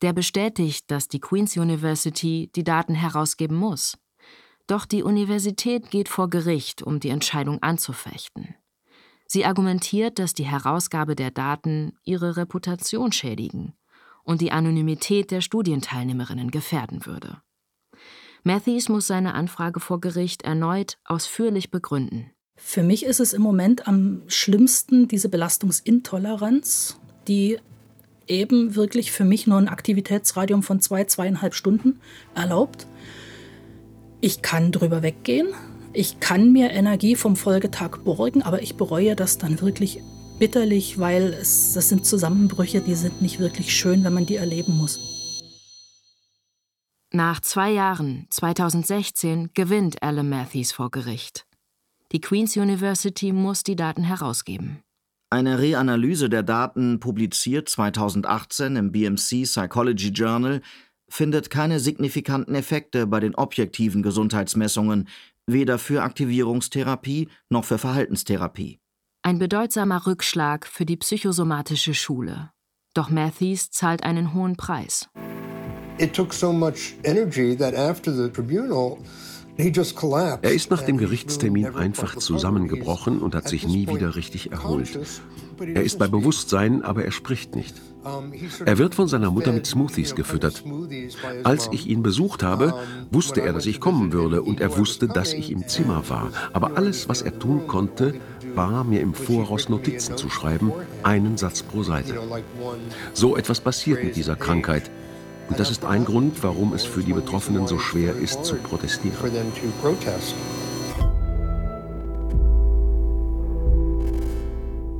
Der bestätigt, dass die Queen's University die Daten herausgeben muss. Doch die Universität geht vor Gericht, um die Entscheidung anzufechten. Sie argumentiert, dass die Herausgabe der Daten ihre Reputation schädigen und die Anonymität der Studienteilnehmerinnen gefährden würde. Matthews muss seine Anfrage vor Gericht erneut ausführlich begründen. Für mich ist es im Moment am schlimmsten diese Belastungsintoleranz, die eben wirklich für mich nur ein Aktivitätsradium von zwei, zweieinhalb Stunden erlaubt. Ich kann drüber weggehen, ich kann mir Energie vom Folgetag borgen, aber ich bereue das dann wirklich bitterlich, weil es, das sind Zusammenbrüche, die sind nicht wirklich schön, wenn man die erleben muss. Nach zwei Jahren, zweitausendsechzehn, gewinnt Alan Matthews vor Gericht. Die Queen's University muss die Daten herausgeben. Eine Reanalyse der Daten, publiziert zweitausendachtzehn im B M C Psychology Journal, findet keine signifikanten Effekte bei den objektiven Gesundheitsmessungen, weder für Aktivierungstherapie noch für Verhaltenstherapie. Ein bedeutsamer Rückschlag für die psychosomatische Schule. Doch Matthews zahlt einen hohen Preis. Er ist nach dem Gerichtstermin einfach zusammengebrochen und hat sich nie wieder richtig erholt. Er ist bei Bewusstsein, aber er spricht nicht. Er wird von seiner Mutter mit Smoothies gefüttert. Als ich ihn besucht habe, wusste er, dass ich kommen würde, und er wusste, dass ich im Zimmer war. Aber alles, was er tun konnte, war, mir im Voraus Notizen zu schreiben, einen Satz pro Seite. So etwas passiert mit dieser Krankheit. Und das ist ein Grund, warum es für die Betroffenen so schwer ist, zu protestieren.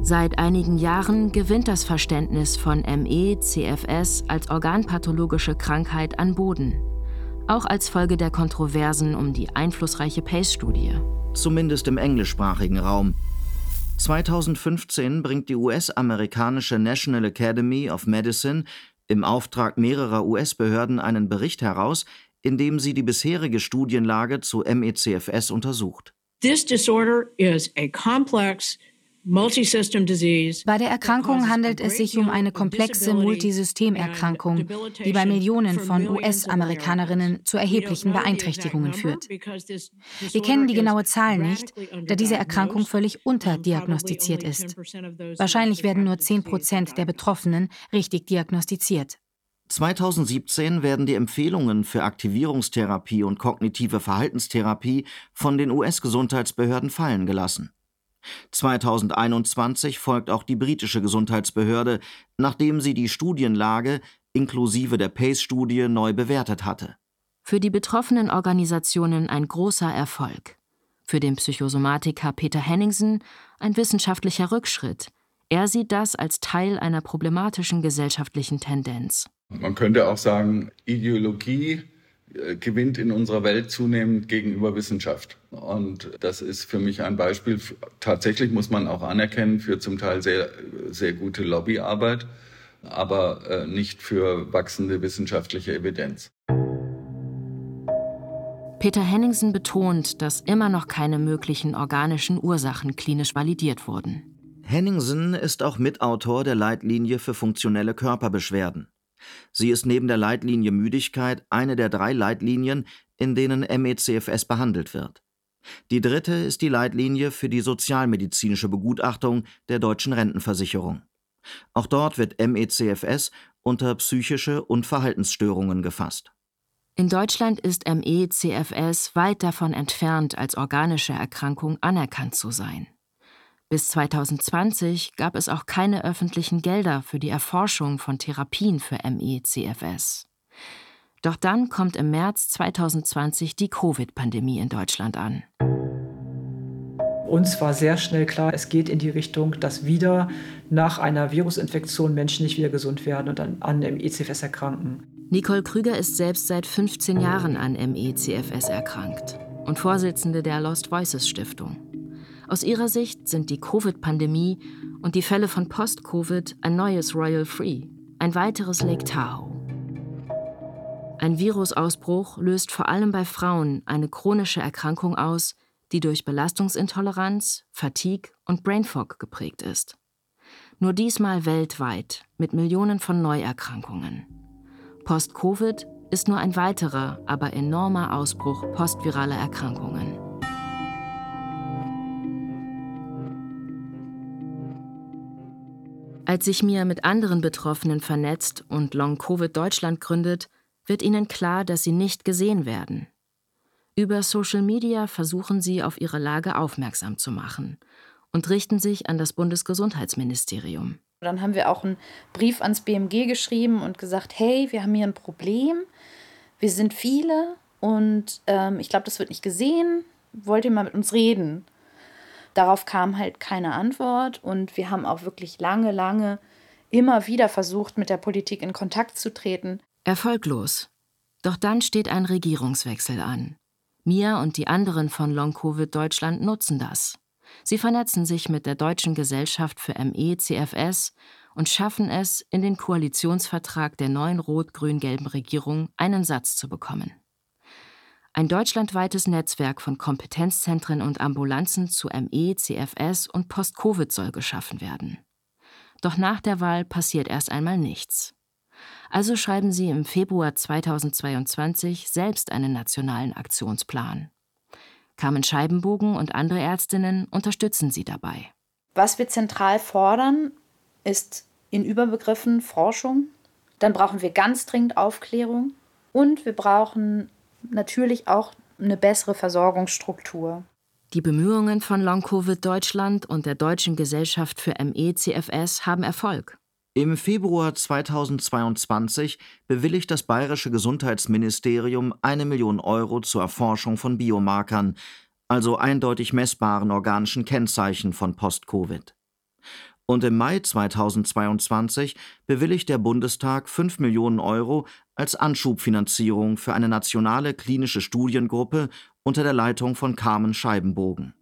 Seit einigen Jahren gewinnt das Verständnis von M E C F S als organpathologische Krankheit an Boden. Auch als Folge der Kontroversen um die einflussreiche PACE-Studie. Zumindest im englischsprachigen Raum. zweitausendfünfzehn bringt die U S-amerikanische National Academy of Medicine im Auftrag mehrerer U S-Behörden einen Bericht heraus, in dem sie die bisherige Studienlage zu M E C F S untersucht. Bei der Erkrankung handelt es sich um eine komplexe Multisystemerkrankung, die bei Millionen von U S-Amerikanerinnen zu erheblichen Beeinträchtigungen führt. Wir kennen die genaue Zahl nicht, da diese Erkrankung völlig unterdiagnostiziert ist. Wahrscheinlich werden nur zehn Prozent der Betroffenen richtig diagnostiziert. zweitausendsiebzehn werden die Empfehlungen für Aktivierungstherapie und kognitive Verhaltenstherapie von den U S-Gesundheitsbehörden fallen gelassen. zweitausendeinundzwanzig folgt auch die britische Gesundheitsbehörde, nachdem sie die Studienlage inklusive der PACE-Studie neu bewertet hatte. Für die betroffenen Organisationen ein großer Erfolg. Für den Psychosomatiker Peter Henningsen ein wissenschaftlicher Rückschritt. Er sieht das als Teil einer problematischen gesellschaftlichen Tendenz. Man könnte auch sagen, Ideologie gewinnt in unserer Welt zunehmend gegenüber Wissenschaft. Und das ist für mich ein Beispiel. Tatsächlich muss man auch anerkennen für zum Teil sehr, sehr gute Lobbyarbeit, aber nicht für wachsende wissenschaftliche Evidenz. Peter Henningsen betont, dass immer noch keine möglichen organischen Ursachen klinisch validiert wurden. Henningsen ist auch Mitautor der Leitlinie für funktionelle Körperbeschwerden. Sie ist neben der Leitlinie Müdigkeit eine der drei Leitlinien, in denen M E C F S behandelt wird. Die dritte ist die Leitlinie für die sozialmedizinische Begutachtung der deutschen Rentenversicherung. Auch dort wird M E C F S unter psychische und Verhaltensstörungen gefasst. In Deutschland ist M E C F S weit davon entfernt, als organische Erkrankung anerkannt zu sein. Bis zweitausendzwanzig gab es auch keine öffentlichen Gelder für die Erforschung von Therapien für M E C F S. Doch dann kommt im März zweitausendzwanzig die Covid-Pandemie in Deutschland an. Uns war sehr schnell klar, es geht in die Richtung, dass wieder nach einer Virusinfektion Menschen nicht wieder gesund werden und an, an M E C F S erkranken. Nicole Krüger ist selbst seit fünfzehn Jahren an M E C F S erkrankt und Vorsitzende der Lost Voices Stiftung. Aus ihrer Sicht sind die Covid-Pandemie und die Fälle von Post-Covid ein neues Royal Free, ein weiteres Lake Tahoe. Ein Virusausbruch löst vor allem bei Frauen eine chronische Erkrankung aus, die durch Belastungsintoleranz, Fatigue und Brain Fog geprägt ist. Nur diesmal weltweit mit Millionen von Neuerkrankungen. Post-Covid ist nur ein weiterer, aber enormer Ausbruch postviraler Erkrankungen. Als sich Mia mit anderen Betroffenen vernetzt und Long Covid Deutschland gründet, wird ihnen klar, dass sie nicht gesehen werden. Über Social Media versuchen sie, auf ihre Lage aufmerksam zu machen und richten sich an das Bundesgesundheitsministerium. Dann haben wir auch einen Brief ans B M G geschrieben und gesagt, hey, wir haben hier ein Problem, wir sind viele und ähm, ich glaube, das wird nicht gesehen, wollt ihr mal mit uns reden? Darauf kam halt keine Antwort und wir haben auch wirklich lange, lange immer wieder versucht, mit der Politik in Kontakt zu treten. Erfolglos. Doch dann steht ein Regierungswechsel an. Mia und die anderen von Long Covid Deutschland nutzen das. Sie vernetzen sich mit der Deutschen Gesellschaft für M E C F S und schaffen es, in den Koalitionsvertrag der neuen rot-grün-gelben Regierung einen Satz zu bekommen. Ein deutschlandweites Netzwerk von Kompetenzzentren und Ambulanzen zu M E, C F S und Post-Covid soll geschaffen werden. Doch nach der Wahl passiert erst einmal nichts. Also schreiben sie im Februar zweitausendzweiundzwanzig selbst einen nationalen Aktionsplan. Carmen Scheibenbogen und andere Ärztinnen unterstützen sie dabei. Was wir zentral fordern, ist in Überbegriffen Forschung. Dann brauchen wir ganz dringend Aufklärung und wir brauchen natürlich auch eine bessere Versorgungsstruktur. Die Bemühungen von Long Covid Deutschland und der Deutschen Gesellschaft für M E C F S haben Erfolg. Im Februar zweitausendzweiundzwanzig bewilligt das Bayerische Gesundheitsministerium eine Million Euro zur Erforschung von Biomarkern, also eindeutig messbaren organischen Kennzeichen von Post-Covid. Und im Mai zweitausendzweiundzwanzig bewilligt der Bundestag fünf Millionen Euro als Anschubfinanzierung für eine nationale klinische Studiengruppe unter der Leitung von Carmen Scheibenbogen.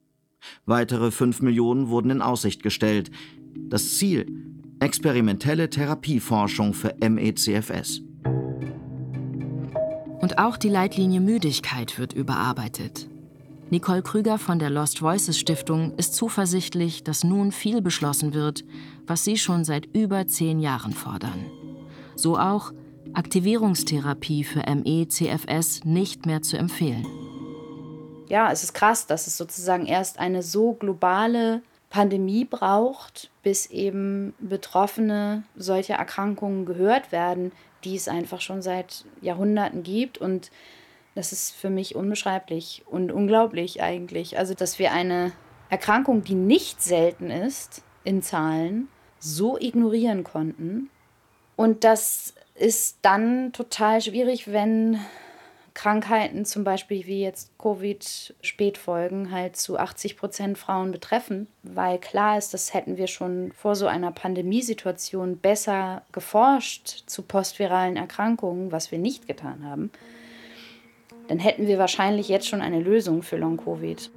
Weitere fünf Millionen wurden in Aussicht gestellt. Das Ziel: experimentelle Therapieforschung für M E C F S. Und auch die Leitlinie Müdigkeit wird überarbeitet. Nicole Krüger von der Lost Voices Stiftung ist zuversichtlich, dass nun viel beschlossen wird, was sie schon seit über zehn Jahren fordern. So auch Aktivierungstherapie für M E C F S nicht mehr zu empfehlen. Ja, es ist krass, dass es sozusagen erst eine so globale Pandemie braucht, bis eben Betroffene solcher Erkrankungen gehört werden, die es einfach schon seit Jahrhunderten gibt. Und das ist für mich unbeschreiblich und unglaublich eigentlich. Also, dass wir eine Erkrankung, die nicht selten ist in Zahlen, so ignorieren konnten. Und das ist dann total schwierig, wenn Krankheiten, zum Beispiel wie jetzt Covid-Spätfolgen, halt zu achtzig Prozent Frauen betreffen, weil klar ist, das hätten wir schon vor so einer Pandemiesituation besser geforscht zu postviralen Erkrankungen, was wir nicht getan haben. Dann hätten wir wahrscheinlich jetzt schon eine Lösung für Long Covid.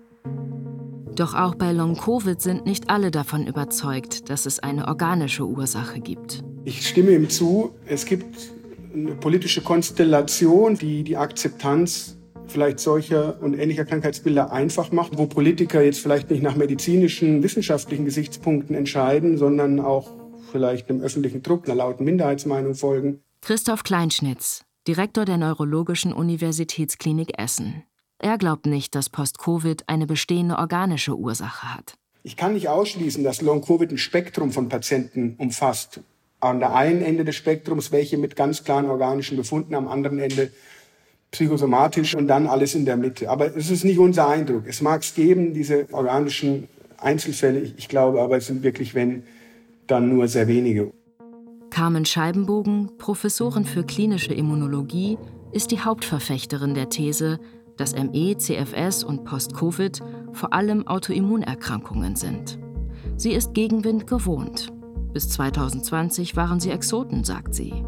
Doch auch bei Long Covid sind nicht alle davon überzeugt, dass es eine organische Ursache gibt. Ich stimme ihm zu, es gibt eine politische Konstellation, die die Akzeptanz vielleicht solcher und ähnlicher Krankheitsbilder einfach macht, wo Politiker jetzt vielleicht nicht nach medizinischen, wissenschaftlichen Gesichtspunkten entscheiden, sondern auch vielleicht dem öffentlichen Druck, einer lauten Minderheitsmeinung folgen. Christoph Kleinschnitz, Direktor der Neurologischen Universitätsklinik Essen. Er glaubt nicht, dass Post-Covid eine bestehende organische Ursache hat. Ich kann nicht ausschließen, dass Long-Covid ein Spektrum von Patienten umfasst. An der einen Ende des Spektrums welche mit ganz klaren organischen Befunden, am anderen Ende psychosomatisch und dann alles in der Mitte. Aber es ist nicht unser Eindruck. Es mag es geben, diese organischen Einzelfälle, ich glaube, aber es sind wirklich, wenn, dann nur sehr wenige. Carmen Scheibenbogen, Professorin für klinische Immunologie, ist die Hauptverfechterin der These, dass M E, C F S und Post-Covid vor allem Autoimmunerkrankungen sind. Sie ist Gegenwind gewohnt. Bis zweitausendzwanzig waren sie Exoten, sagt sie.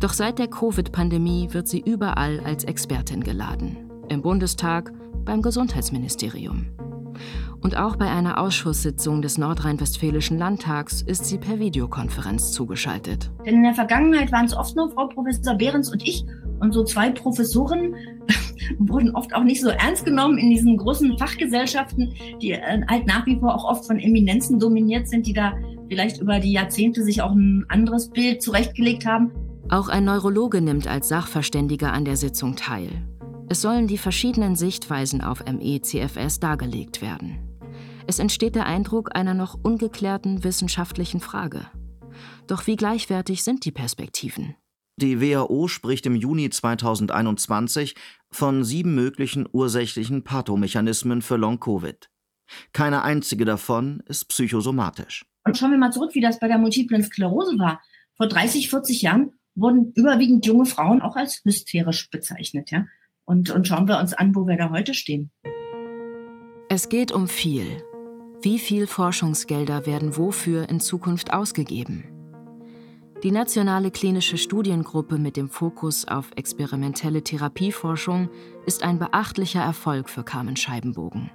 Doch seit der Covid-Pandemie wird sie überall als Expertin geladen. Im Bundestag, beim Gesundheitsministerium. Und auch bei einer Ausschusssitzung des Nordrhein-Westfälischen Landtags ist sie per Videokonferenz zugeschaltet. Denn in der Vergangenheit waren es oft nur Frau Professor Behrens und ich. Und so zwei Professoren wurden oft auch nicht so ernst genommen in diesen großen Fachgesellschaften, die halt nach wie vor auch oft von Eminenzen dominiert sind, die da vielleicht über die Jahrzehnte sich auch ein anderes Bild zurechtgelegt haben. Auch ein Neurologe nimmt als Sachverständiger an der Sitzung teil. Es sollen die verschiedenen Sichtweisen auf M E C F S dargelegt werden. Es entsteht der Eindruck einer noch ungeklärten wissenschaftlichen Frage. Doch wie gleichwertig sind die Perspektiven? Die W H O spricht im Juni zweitausendeinundzwanzig von sieben möglichen ursächlichen Pathomechanismen für Long Covid. Keine einzige davon ist psychosomatisch. Und schauen wir mal zurück, wie das bei der multiplen Sklerose war. Vor dreißig, vierzig Jahren wurden überwiegend junge Frauen auch als hysterisch bezeichnet. Ja? Und, und schauen wir uns an, wo wir da heute stehen. Es geht um viel. Wie viel Forschungsgelder werden wofür in Zukunft ausgegeben? Die Nationale Klinische Studiengruppe mit dem Fokus auf experimentelle Therapieforschung ist ein beachtlicher Erfolg für Carmen Scheibenbogen.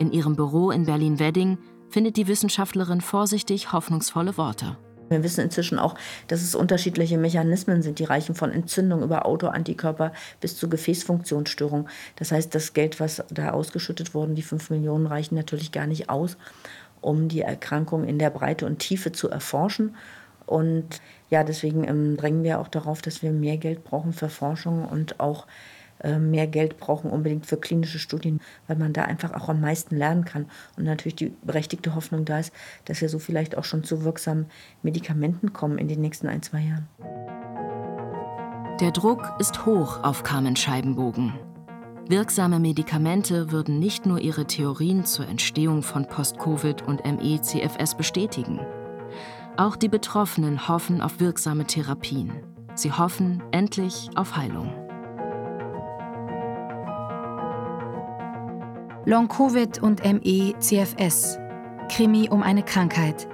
In ihrem Büro in Berlin-Wedding findet die Wissenschaftlerin vorsichtig hoffnungsvolle Worte. Wir wissen inzwischen auch, dass es unterschiedliche Mechanismen sind, die reichen von Entzündung über Autoantikörper bis zu Gefäßfunktionsstörung. Das heißt, das Geld, was da ausgeschüttet wurde, die fünf Millionen, reichen natürlich gar nicht aus, um die Erkrankung in der Breite und Tiefe zu erforschen. Und ja, deswegen drängen wir auch darauf, dass wir mehr Geld brauchen für Forschung und auch mehr Geld brauchen unbedingt für klinische Studien, weil man da einfach auch am meisten lernen kann. Und natürlich die berechtigte Hoffnung da ist, dass wir so vielleicht auch schon zu wirksamen Medikamenten kommen in den nächsten ein, zwei Jahren. Der Druck ist hoch auf Carmen Scheibenbogen. Wirksame Medikamente würden nicht nur ihre Theorien zur Entstehung von Post-Covid und M E C F S bestätigen. Auch die Betroffenen hoffen auf wirksame Therapien. Sie hoffen endlich auf Heilung. Long-Covid und M E C F S. Krimi um eine Krankheit.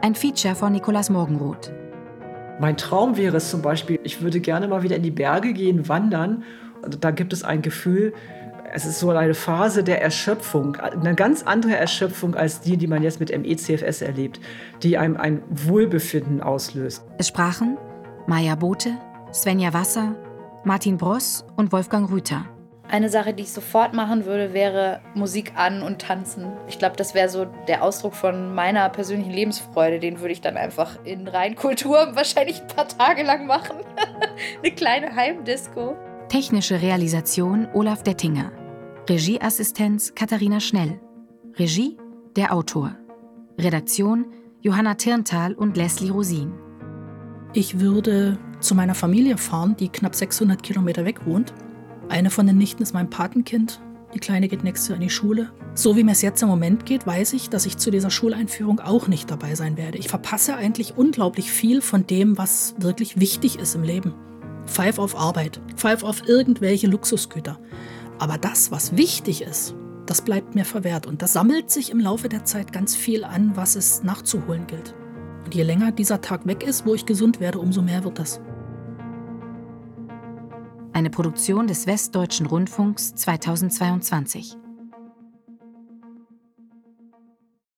Ein Feature von Nicolas Morgenroth. Mein Traum wäre es zum Beispiel, ich würde gerne mal wieder in die Berge gehen, wandern. Und da gibt es ein Gefühl, es ist so eine Phase der Erschöpfung. Eine ganz andere Erschöpfung als die, die man jetzt mit M E C F S erlebt, die einem ein Wohlbefinden auslöst. Es sprachen Maya Bote, Svenja Wasser, Martin Bross und Wolfgang Rüther. Eine Sache, die ich sofort machen würde, wäre Musik an und tanzen. Ich glaube, das wäre so der Ausdruck von meiner persönlichen Lebensfreude. Den würde ich dann einfach in Reinkultur wahrscheinlich ein paar Tage lang machen. Eine kleine Heimdisco. Technische Realisation Olaf Dettinger. Regieassistenz Katharina Schnell. Regie der Autor. Redaktion Johanna Tirntal und Leslie Rosin. Ich würde zu meiner Familie fahren, die knapp sechshundert Kilometer weg wohnt. Eine von den Nichten ist mein Patenkind. Die Kleine geht nächstes Jahr in die Schule. So wie mir es jetzt im Moment geht, weiß ich, dass ich zu dieser Schuleinführung auch nicht dabei sein werde. Ich verpasse eigentlich unglaublich viel von dem, was wirklich wichtig ist im Leben. Pfeif auf Arbeit, pfeif auf irgendwelche Luxusgüter. Aber das, was wichtig ist, das bleibt mir verwehrt. Und das sammelt sich im Laufe der Zeit ganz viel an, was es nachzuholen gilt. Und je länger dieser Tag weg ist, wo ich gesund werde, umso mehr wird das. Eine Produktion des Westdeutschen Rundfunks zweitausendzweiundzwanzig.